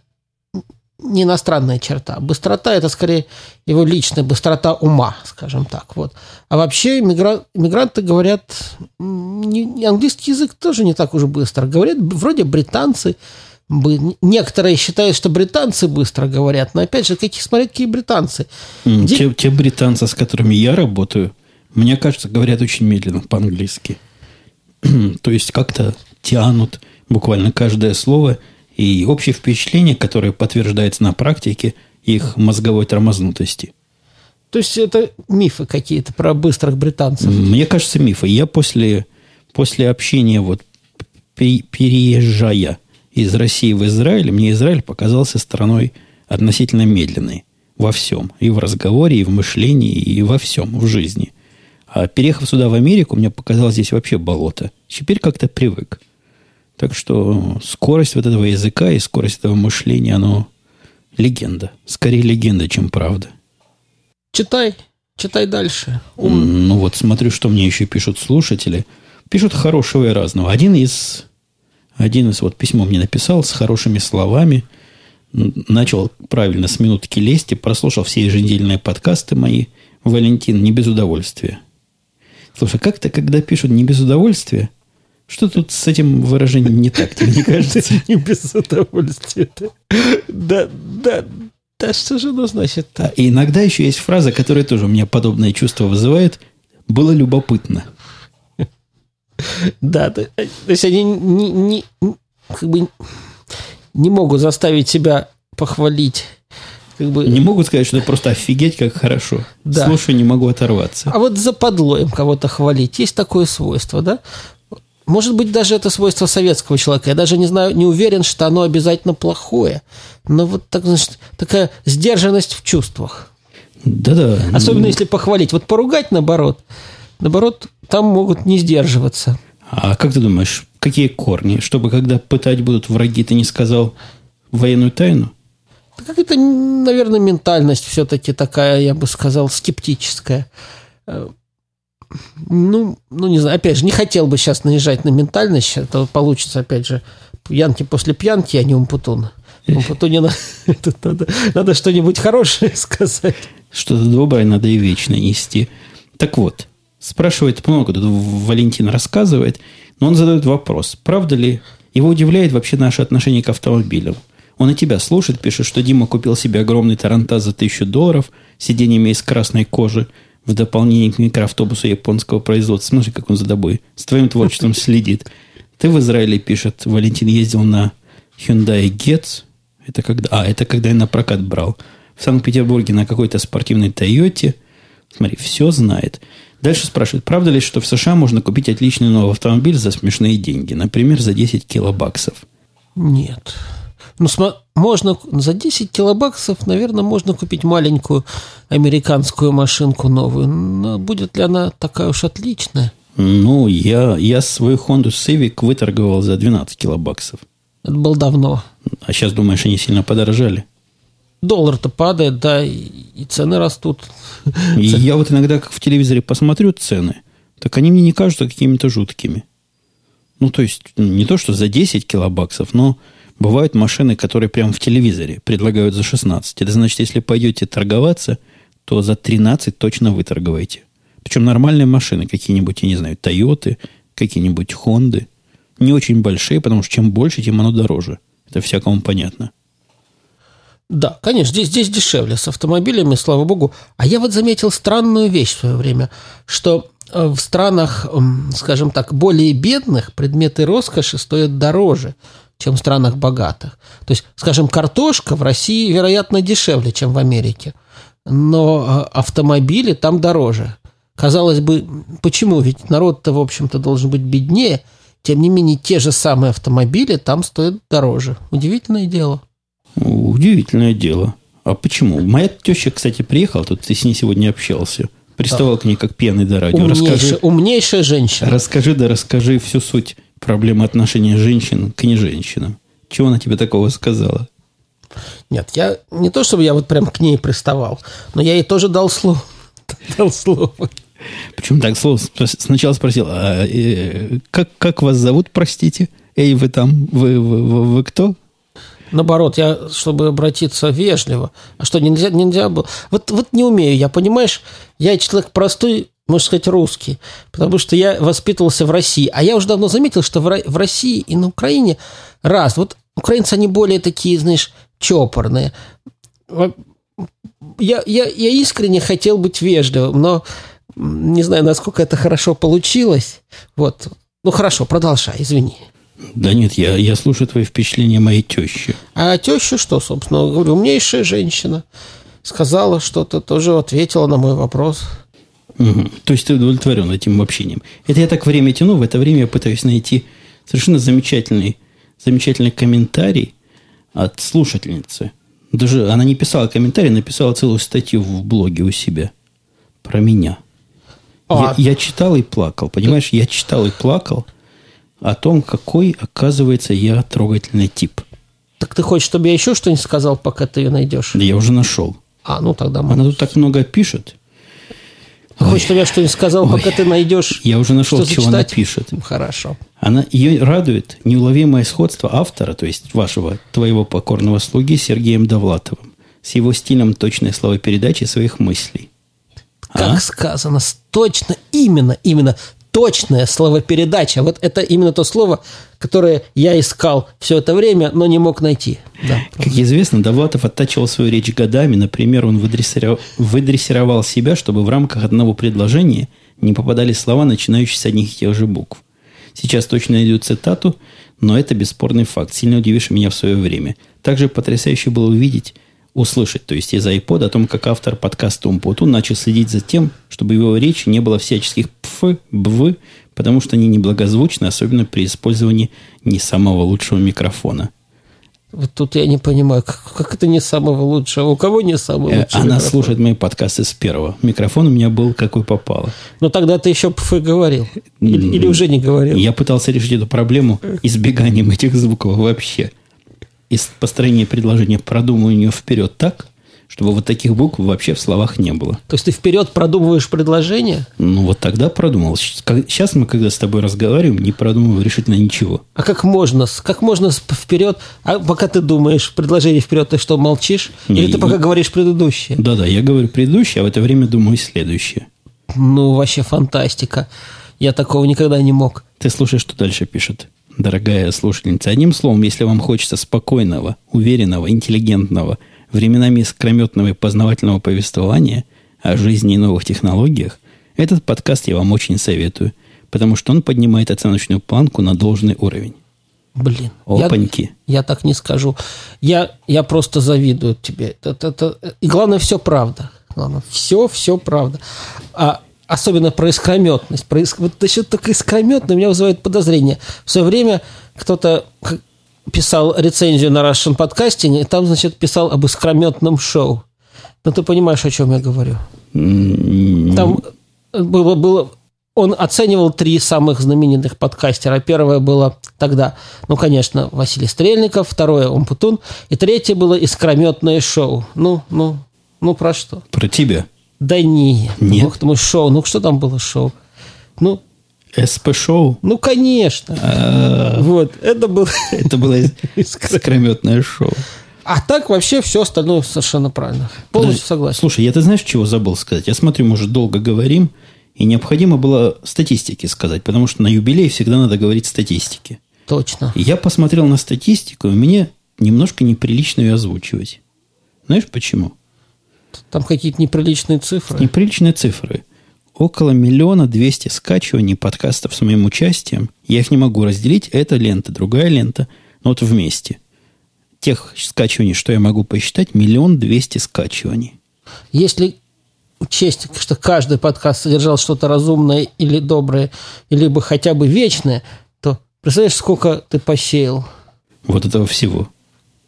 не иностранная черта. Быстрота – это скорее его личная быстрота ума, скажем так. Вот. А вообще иммигранты, иммигранты говорят... Не, английский язык тоже не так уж быстро. Говорят, вроде британцы... Некоторые считают, что британцы быстро говорят. Но опять же, какие, смотри, какие британцы. Mm, Где... те, те британцы, с которыми я работаю, мне кажется, говорят очень медленно по-английски. То есть как-то тянут буквально каждое слово... И общее впечатление, которое подтверждается на практике их мозговой тормознутости. То есть это мифы какие-то про быстрых британцев? Мне кажется, мифы. Я после, после общения, вот, переезжая из России в Израиль, мне Израиль показался страной относительно медленной во всем. И в разговоре, и в мышлении, и во всем, в жизни. А переехав сюда, в Америку, мне показалось здесь вообще болото. Теперь как-то привык. Так что скорость вот этого языка и скорость этого мышления, оно легенда. Скорее легенда, чем правда. Читай. Читай дальше. Ум. Ну вот, смотрю, что мне еще пишут слушатели. Пишут хорошего и разного. Один из... Один из... Вот письмо мне написал с хорошими словами. Начал правильно с минутки лести. Прослушал все еженедельные подкасты мои. Валентин, не без удовольствия. Слушай, как-то, когда пишут «не без удовольствия», что тут с этим выражением не так, тебе не кажется? Не без удовольствия. Да, да, Да что же оно значит-то? И иногда еще есть фраза, которая тоже у меня подобное чувство вызывает. Было любопытно. Да, то есть они не, не, как бы не могут заставить себя похвалить. Как бы... Не могут сказать, что просто офигеть, как хорошо. Да. Слушаю, не могу оторваться. А вот западло им кого-то хвалить. Есть такое свойство, да? Может быть, даже это свойство советского человека. Я даже не знаю, не уверен, что оно обязательно плохое. Но вот так, значит, такая сдержанность в чувствах. Да-да. Особенно если похвалить. Вот поругать, наоборот, наоборот, там могут не сдерживаться. А как ты думаешь, какие корни? Чтобы, когда пытать будут враги, ты не сказал военную тайну? Да какая-то, наверное, ментальность все-таки такая, я бы сказал, скептическая. Ну, ну, не знаю, опять же, не хотел бы сейчас наезжать на ментальность, это получится, опять же, Янки после пьянки, а не Умпутуна. Умпутуне надо, надо что-нибудь хорошее сказать. Что-то доброе надо и вечно нести. Так вот, спрашивает много, тут Валентин рассказывает, но он задает вопрос, правда ли, его удивляет вообще наше отношение к автомобилям. Он и тебя слушает, пишет, что Дима купил себе огромный тарантас за тысячу долларов, сиденьями из красной кожи, в дополнение к микроавтобусу японского производства. Смотри, как он за тобой, с твоим творчеством следит. Ты в Израиле, пишет, Валентин ездил на Hyundai Getz. Это когда, а, это когда я на прокат брал. В Санкт-Петербурге на какой-то спортивной Toyota. Смотри, все знает. Дальше спрашивает, правда ли, что в США можно купить отличный новый автомобиль за смешные деньги? Например, за десять килобаксов. Нет. Ну, можно за десять килобаксов, наверное, можно купить маленькую американскую машинку новую. Но будет ли она такая уж отличная? Ну, я, я свою Honda Civic выторговал за двенадцать килобаксов. Это было давно. А сейчас, думаешь, они сильно подорожали? Доллар-то падает, да, и, и цены растут. И я вот иногда, как в телевизоре, посмотрю цены, так они мне не кажутся какими-то жуткими. Ну, то есть, не то, что за десять килобаксов, но... Бывают машины, которые прямо в телевизоре предлагают за шестнадцать. Это значит, если пойдете торговаться, то за тринадцать точно выторговаете. Причем нормальные машины, какие-нибудь, я не знаю, Toyota, какие-нибудь Honda. Не очень большие, потому что чем больше, тем оно дороже. Это всякому понятно. Да, конечно, здесь, здесь дешевле с автомобилями, слава богу. А я вот заметил странную вещь в свое время, что в странах, скажем так, более бедных предметы роскоши стоят дороже, чем в странах богатых. То есть, скажем, картошка в России, вероятно, дешевле, чем в Америке. Но автомобили там дороже. Казалось бы, почему? Ведь народ-то, в общем-то, должен быть беднее. Тем не менее, те же самые автомобили там стоят дороже. Удивительное дело. Удивительное дело. А почему? Моя теща, кстати, приехала, тут ты с ней сегодня общался. Приставал да. к ней как пьяный до радио. Умнейшая, расскажи, умнейшая женщина. Расскажи, да расскажи всю суть проблемы отношения женщин к неженщинам. Чего она тебе такого сказала? Нет, я не то, чтобы я вот прям к ней приставал, но я ей тоже дал слово. Дал слово. Почему так слово? Сначала спросил, а э, как, как вас зовут, простите? Эй, вы там, вы, вы, вы, вы кто? Наоборот, я, чтобы обратиться вежливо. А что, нельзя, нельзя было? Вот, вот не умею я, понимаешь? Я человек простой, можно сказать, русский, потому что я воспитывался в России. А я уже давно заметил, что в России и на Украине раз. Вот украинцы, они более такие, знаешь, чопорные. Я, я, я искренне хотел быть вежливым, но не знаю, насколько это хорошо получилось. Вот. Ну, хорошо, продолжай, извини. Да нет, я, я слушаю твои впечатления моей тещи. А теща что, собственно? Говорю, умнейшая женщина. Сказала что-то, тоже ответила на мой вопрос. Угу. То есть ты удовлетворен этим общением. Это я так время тяну, в это время я пытаюсь найти совершенно замечательный, замечательный комментарий от слушательницы. Даже она не писала комментарий, написала целую статью в блоге у себя про меня. А. Я, я читал и плакал, понимаешь? Я читал и плакал о том, какой, оказывается, я трогательный тип. Так ты хочешь, чтобы я еще что-нибудь сказал, пока ты ее найдешь? Да я уже нашел. А, ну тогда... Она тут так много пишет. Ой. Хочешь, чтобы я что-нибудь сказал, Ой. пока ты найдешь... Я уже нашел, чего она пишет. Хорошо. Она, ее радует неуловимое сходство автора, то есть вашего, твоего покорного слуги, Сергеем Довлатовым, с его стилем точной словопередачи своих мыслей. Как а? сказано, точно, именно, именно... точная словопередача. Вот это именно то слово, которое я искал все это время, но не мог найти. Да, как известно, Довлатов оттачивал свою речь годами. Например, он выдрессировал, выдрессировал себя, чтобы в рамках одного предложения не попадали слова, начинающие с одних и тех же букв. Сейчас точно найду цитату, но это бесспорный факт. Сильно удививший меня в свое время. Также потрясающе было увидеть, услышать, то есть из iPod, о том, как автор подкаста «Отумпутуна» начал следить за тем, чтобы в его речи не было всяческих «пф», «бв», потому что они неблагозвучны, особенно при использовании не самого лучшего микрофона. Вот тут я не понимаю, как, как это не самого лучшего? У кого не самого лучшего? Она микрофон? Слушает мои подкасты с первого. Микрофон у меня был какой попало. Но тогда ты еще пфы говорил. Или, или уже не говорил. Я пытался решить эту проблему избеганием этих звуков вообще. И построение предложения продумываю ее вперед так, чтобы вот таких букв вообще в словах не было. То есть ты вперед продумываешь предложение? Ну, вот тогда продумал. Сейчас мы, когда с тобой разговариваем, не продумываем решительно ничего. А как можно? Как можно вперед? А пока ты думаешь предложение вперед, ты что, молчишь? Не, Или ты пока не... говоришь предыдущее? Да-да, я говорю предыдущее, а в это время думаю следующее. Ну, вообще фантастика. Я такого никогда не мог. Ты слушаешь, что дальше пишет? Дорогая слушательница, одним словом, если вам хочется спокойного, уверенного, интеллигентного, временами искрометного и познавательного повествования о жизни и новых технологиях, этот подкаст я вам очень советую, потому что он поднимает оценочную планку на должный уровень. Блин. Опаньки. Я, я так не скажу. Я, я просто завидую тебе. Это, это, и главное, все правда. Главное, все, все правда. А особенно про искрометность. Про иск... Вот насчет только искрометность меня вызывает подозрение. В свое время кто-то писал рецензию на Russian подкастинг, и там, значит, писал об искрометном шоу. Но ты понимаешь, о чем я говорю. Там было... было... Он оценивал три самых знаменитых подкастера. Первое было тогда, ну, конечно, Василий Стрельников, второе – Отумпутун, и третье было искрометное шоу. Ну, ну, ну, про что? Про тебя. Да не. Нет. Бог ты мой, шоу. Ну, что там было шоу? Ну. СП-шоу? Ну, конечно. А-а-а. Вот. Это было... Это было искрометное шоу. А так вообще все остальное совершенно правильно. Полностью согласен. Слушай, я, ты знаешь, чего забыл сказать? Я смотрю, мы уже долго говорим, и необходимо было статистики сказать, потому что на юбилей всегда надо говорить статистики. Точно. Я посмотрел на статистику, и мне немножко неприлично ее озвучивать. Знаешь, почему? Там какие-то неприличные цифры. Неприличные цифры. Около миллиона двести скачиваний подкастов с моим участием. Я их не могу разделить. Эта лента, другая лента. Но вот вместе. Тех скачиваний, что я могу посчитать, миллион двести скачиваний. Если учесть, что каждый подкаст содержал что-то разумное или доброе, либо хотя бы вечное, то представляешь, сколько ты посеял? Вот этого всего?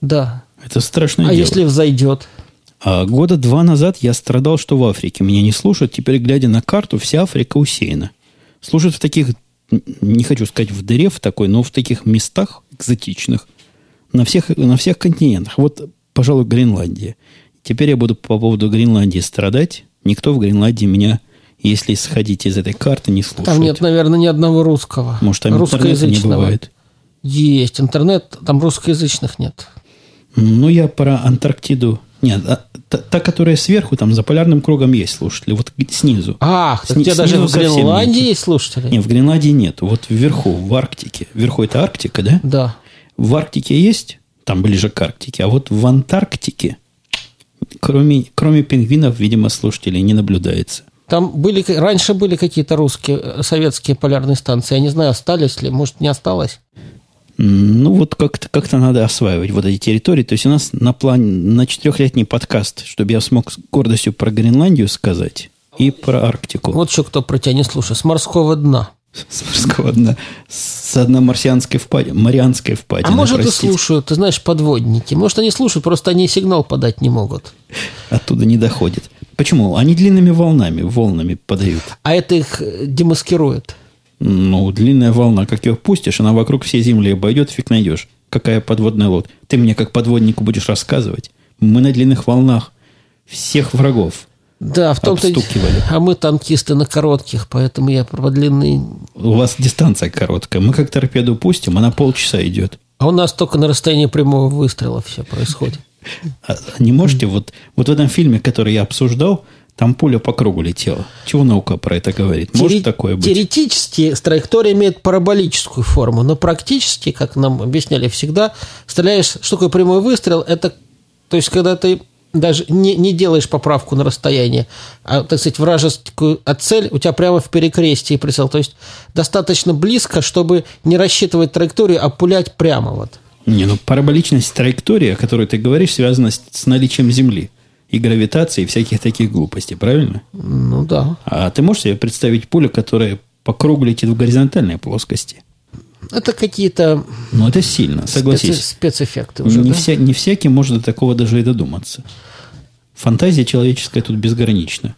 Да. Это страшное а дело. А если взойдет? А года два назад я страдал, что в Африке меня не слушают. Теперь, глядя на карту, вся Африка усеяна. Слушают в таких, не хочу сказать в дыре в такой, но в таких местах экзотичных. На всех, на всех континентах. Вот, пожалуй, Гренландия. Теперь я буду по поводу Гренландии страдать. Никто в Гренландии меня, если сходить из этой карты, не слушает. Там нет, наверное, ни одного русского. Может, там интернета не бывает? Есть интернет, там русскоязычных нет. Ну, я про Антарктиду. Нет, а, та, та, которая сверху, там, за полярным кругом есть слушатели. Вот снизу. Ах, Сни, у тебя даже в Гренландии нет. Есть слушатели? Нет, в Гренландии нет. Вот вверху, в Арктике. Вверху это Арктика, да? Да. В Арктике есть, там ближе к Арктике. А вот в Антарктике, кроме, кроме пингвинов, видимо, слушателей не наблюдается. Там были, раньше были какие-то русские, советские полярные станции. Я не знаю, остались ли, может, не осталось? Ну, вот как-то, как-то надо осваивать вот эти территории. То есть, у нас на план на четырехлетний подкаст, чтобы я смог с гордостью про Гренландию сказать и про Арктику. Вот еще кто про тебя не слушает. С морского дна. С морского дна. С дна марсианской впадины. Марианской впадины. А может, простите. И слушают, ты знаешь, подводники. Может, они слушают, просто они сигнал подать не могут. Оттуда не доходит. Почему? Они длинными волнами, волнами подают. А это их демаскирует. Ну, длинная волна, как ее пустишь, она вокруг всей земли обойдет, фиг найдешь. Какая подводная лодка. Ты мне как подводнику будешь рассказывать. Мы на длинных волнах всех врагов да, в том-то обстукивали. А мы танкисты на коротких, поэтому я про длинные... У вас дистанция короткая. Мы как торпеду пустим, она полчаса идет. А у нас только на расстоянии прямого выстрела все происходит. Не можете? Вот в этом фильме, который я обсуждал, Там пуля по кругу летела. Чего наука про это говорит? Может Теори- такое быть? Теоретически траектория имеет параболическую форму, но практически, как нам объясняли всегда, стреляешь, что такое прямой выстрел, это, то есть, когда ты даже не, не делаешь поправку на расстояние, а, так сказать, вражескую от цель у тебя прямо в перекрестии прицел. То есть, достаточно близко, чтобы не рассчитывать траекторию, а пулять прямо. Вот. Не, ну, параболичность траектории, о которой ты говоришь, связана с, с наличием Земли. И гравитации, и всяких таких глупостей, правильно? Ну, да. А ты можешь себе представить пулю, которая по кругу летит в горизонтальной плоскости? Это какие-то... Ну, это сильно, согласись. Спецэффекты уже, не, да? вся, не всякий может до такого даже и додуматься. Фантазия человеческая тут безгранична.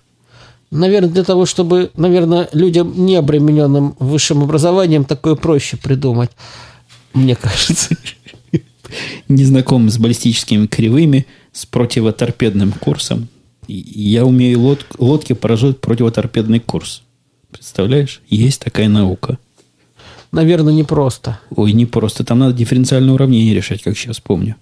Наверное, для того, чтобы, наверное, людям, не обремененным высшим образованием, такое проще придумать, мне кажется. Незнакомым с баллистическими кривыми, с противоторпедным курсом. Я умею лод, лодки поражать противоторпедный курс. Представляешь? Есть такая наука. Наверное, непросто. Ой, непросто. Там надо дифференциальное уравнение решать, как сейчас помню.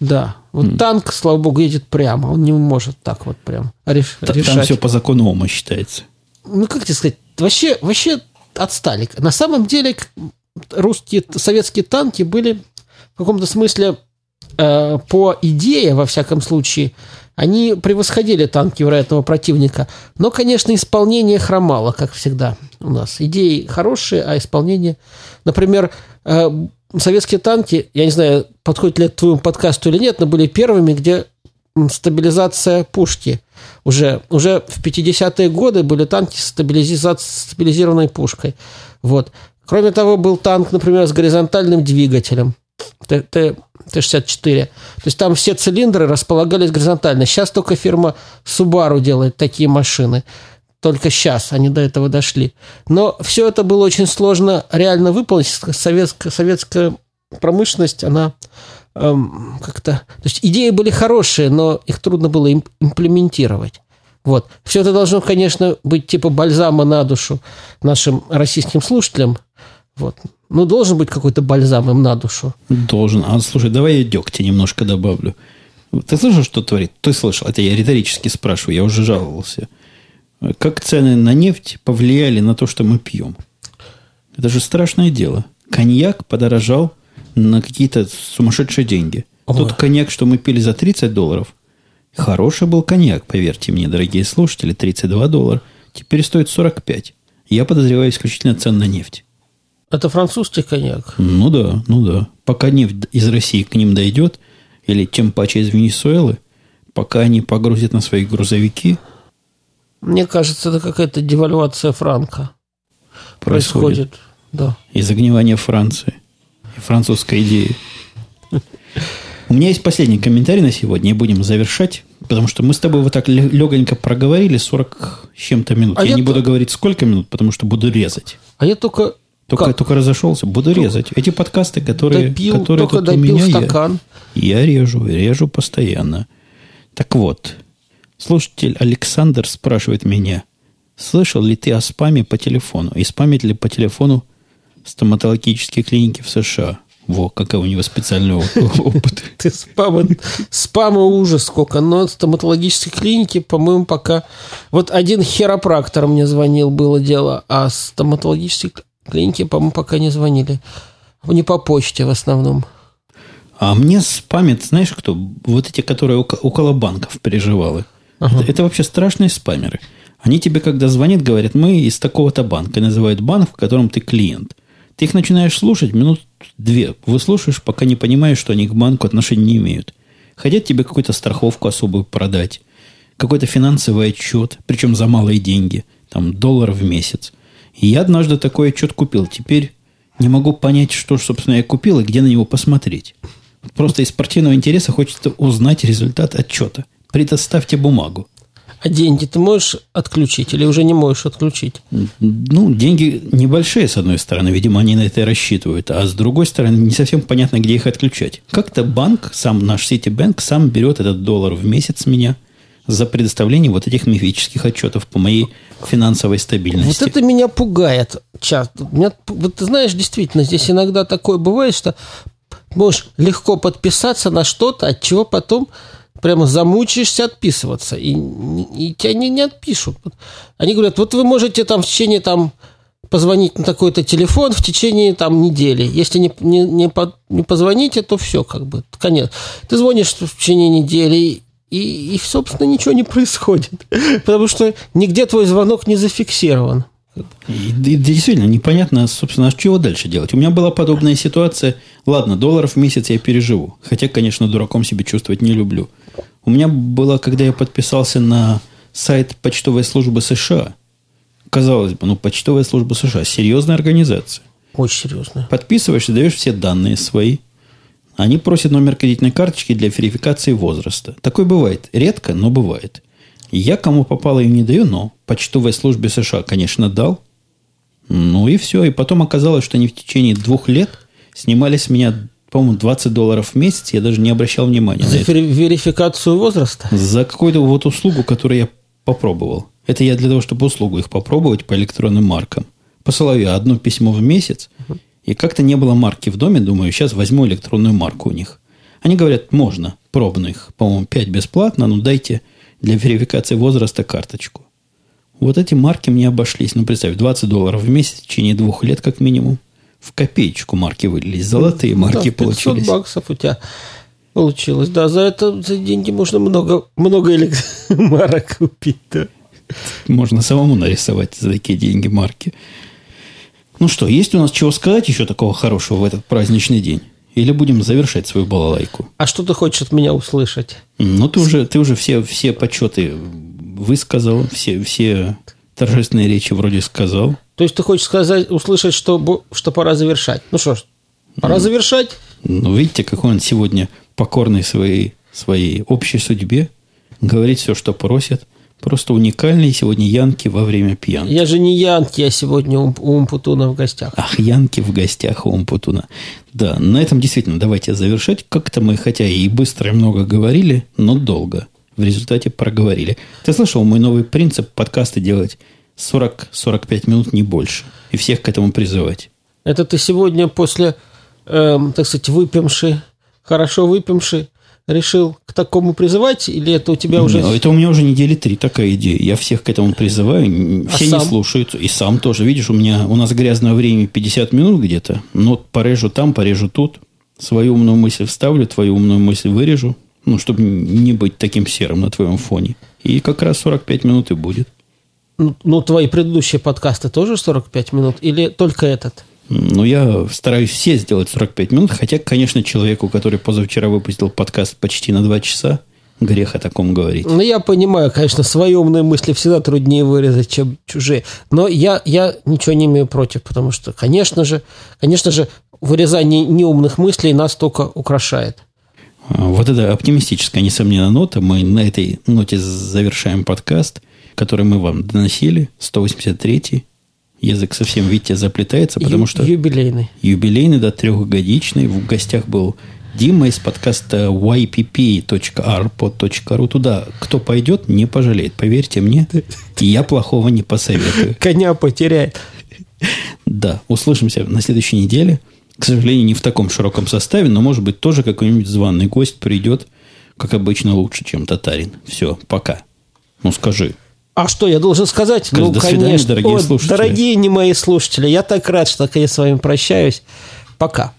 Да. Вот mm. танк, слава богу, едет прямо. Он не может так вот прям реш- Т- решать. Там все по закону Ома считается. Ну, как тебе сказать? Вообще, вообще отстали. На самом деле, русские, советские танки были... В каком-то смысле, э, по идее, во всяком случае, они превосходили танки вероятного противника. Но, конечно, исполнение хромало, как всегда у нас. Идеи хорошие, а исполнение... Например, э, советские танки, я не знаю, подходит ли это к твоему подкасту или нет, но были первыми, где стабилизация пушки. Уже, уже в пятидесятые годы были танки с стабилиза... стабилизированной пушкой. Вот. Кроме того, был танк, например, с горизонтальным двигателем. тэ шестьдесят четыре. То есть там все цилиндры располагались горизонтально. Сейчас только фирма Subaru делает такие машины. Только сейчас они до этого дошли. Но все это было очень сложно реально выполнить. Советская, советская промышленность, она эм, как-то... То есть идеи были хорошие, но их трудно было им, имплементировать. Вот. Все это должно, конечно, быть типа бальзама на душу нашим российским слушателям. Вот. Ну, должен быть какой-то бальзам им на душу. Должен. А, слушай, давай я дегтя немножко добавлю. Ты слышал, что творит? Ты слышал. Это я риторически спрашиваю, я уже жаловался. Как цены на нефть повлияли на то, что мы пьем? Это же страшное дело. Коньяк подорожал на какие-то сумасшедшие деньги. Ой. Тот коньяк, что мы пили за тридцать долларов, хороший был коньяк, поверьте мне, дорогие слушатели, тридцать два доллара, теперь стоит сорок пять. Я подозреваю исключительно цену на нефть. Это французский коньяк? Ну да, ну да. Пока нефть из России к ним дойдет, или тем паче из Венесуэлы, пока они погрузят на свои грузовики... Мне кажется, это какая-то девальвация франка происходит. происходит. Да. И загнивание Франции. И французской идеи. У меня есть последний комментарий на сегодня, и будем завершать, потому что мы с тобой вот так легонько проговорили сорок с чем-то минут. А я, я не т... буду говорить, сколько минут, потому что буду резать. А я только... Только, только разошелся. Буду только резать. Эти подкасты, которые, допил, которые тут у меня стакан. Я, я режу, режу постоянно. Так вот, слушатель Александр спрашивает меня, слышал ли ты о спаме по телефону? И спамит ли по телефону стоматологические клиники в США? Во, какая у него специальный опыт. Ты спама ужас сколько. Но стоматологические клиники, по-моему, пока... Вот один хиропрактор мне звонил, было дело, а стоматологические... Клиники, по-моему, пока не звонили. Не по почте в основном. А мне спамят, знаешь кто? Вот эти, которые около банков переживали. Ага. Это, это вообще страшные спамеры. Они тебе, когда звонят, говорят, мы из такого-то банка. И называют банк, в котором ты клиент. Ты их начинаешь слушать минут две. Выслушаешь, пока не понимаешь, что они к банку отношения не имеют. Хотят тебе какую-то страховку особую продать. Какой-то финансовый отчет. Причем за малые деньги. Там доллар в месяц. Я однажды такой отчет купил. Теперь не могу понять, что, собственно, я купил и где на него посмотреть. Просто из спортивного интереса хочется узнать результат отчета. Предоставьте бумагу. А деньги ты можешь отключить или уже не можешь отключить? Ну, деньги небольшие, с одной стороны. Видимо, они на это и рассчитывают. А с другой стороны, не совсем понятно, где их отключать. Как-то банк, сам наш Ситибэнк, сам берет этот доллар в месяц с меня за предоставление вот этих мифических отчетов по моей финансовой стабильности. Вот это меня пугает часто. Меня, вот ты знаешь, действительно, здесь иногда такое бывает, что можешь легко подписаться на что-то, от чего потом прямо замучаешься отписываться, и, и тебя не, не отпишут. Они говорят, вот вы можете там в течение там позвонить на такой-то телефон в течение там недели. Если не, не, не, по, не позвоните, то все, как бы, конец. Ты звонишь в течение недели, и, и собственно, ничего не происходит, потому что нигде твой звонок не зафиксирован. И, и, действительно, непонятно, собственно, чего дальше делать. У меня была подобная ситуация. Ладно, долларов в месяц я переживу. Хотя, конечно, дураком себя чувствовать не люблю. У меня было, когда я подписался на сайт почтовой службы США. Казалось бы, ну, почтовая служба США. Серьезная организация. Очень серьезная. Подписываешься, даешь все данные свои. Они просят номер кредитной карточки для верификации возраста. Такое бывает. Редко, но бывает. Я кому попало ее не даю, но почтовой службе США, конечно, дал. Ну и все. И потом оказалось, что они в течение двух лет снимали с меня, по-моему, двадцать долларов в месяц. Я даже не обращал внимания. За верификацию возраста? За какую-то вот услугу, которую я попробовал. Это я для того, чтобы услугу их попробовать по электронным маркам. Посылаю я одно письмо в месяц. Угу. И как-то не было марки в доме. Думаю, сейчас возьму электронную марку у них. Они говорят, можно. Пробных, по-моему, пять бесплатно. Ну дайте... для верификации возраста карточку. Вот эти марки мне обошлись. Ну, представь, двадцать долларов в месяц в течение двух лет, как минимум. В копеечку марки вылились. Золотые марки да, получились. пятьсот баксов у тебя получилось. Да, за это за деньги можно много, много электромарок купить. Да. Можно самому нарисовать за такие деньги марки. Ну что, есть у нас чего сказать еще такого хорошего в этот праздничный день? Или будем завершать свою балалайку? А что ты хочешь от меня услышать? Ну, ты уже, ты уже все, все почеты высказал, все, все торжественные речи вроде сказал. То есть, ты хочешь сказать, услышать, что, что пора завершать? Ну что ж, пора ну, завершать. Ну, видите, какой он сегодня покорный своей, своей общей судьбе. Говорит все, что просит. Просто уникальные сегодня Янки во время пьянки. Я же не Янки, я сегодня у Отумпутуна в гостях. Ах, Янки в гостях у Отумпутуна. Да, на этом действительно давайте завершать. Как-то мы, хотя и быстро и много говорили, но долго в результате проговорили. Ты слышал мой новый принцип подкасты делать сорок-сорок пять минут, не больше. И всех к этому призывать. Это ты сегодня после, э, так сказать, выпивши, хорошо выпивши, решил к такому призывать, или это у тебя уже... Нет, это у меня уже недели три такая идея. Я всех к этому призываю, все а сам? Не слушают. И сам тоже. Видишь, у меня у нас грязное время пятьдесят минут где-то. Но порежу там, порежу тут. Свою умную мысль вставлю, твою умную мысль вырежу. Ну, чтобы не быть таким серым на твоем фоне. И как раз сорок пять минут и будет. Ну, ну твои предыдущие подкасты тоже сорок пять минут? Или только этот? Ну, я стараюсь все сделать сорок пять минут, хотя, конечно, человеку, который позавчера выпустил подкаст почти на два часа, грех о таком говорить. Ну, я понимаю, конечно, свои умные мысли всегда труднее вырезать, чем чужие, но я, я ничего не имею против, потому что, конечно же, конечно же, вырезание неумных мыслей нас только украшает. Вот это оптимистическая, несомненно, нота. Мы на этой ноте завершаем подкаст, который мы вам доносили, сто восемьдесят третий. Язык совсем, видите, заплетается, потому Ю- что... Юбилейный. Юбилейный, да, трехгодичный. В гостях был Дима из подкаста уай пи пи точка арпод точка ру. Туда кто пойдет, не пожалеет. Поверьте мне, я плохого не посоветую. Коня потеряет. Да, услышимся на следующей неделе. К сожалению, не в таком широком составе, но, может быть, тоже какой-нибудь званый гость придет, как обычно, лучше, чем татарин. Все, пока. Ну, скажи. А что, я должен сказать? Скажи, ну, до конечно. Свидания, дорогие О, слушатели. Дорогие не мои слушатели, я так рад, что я с вами прощаюсь. Пока.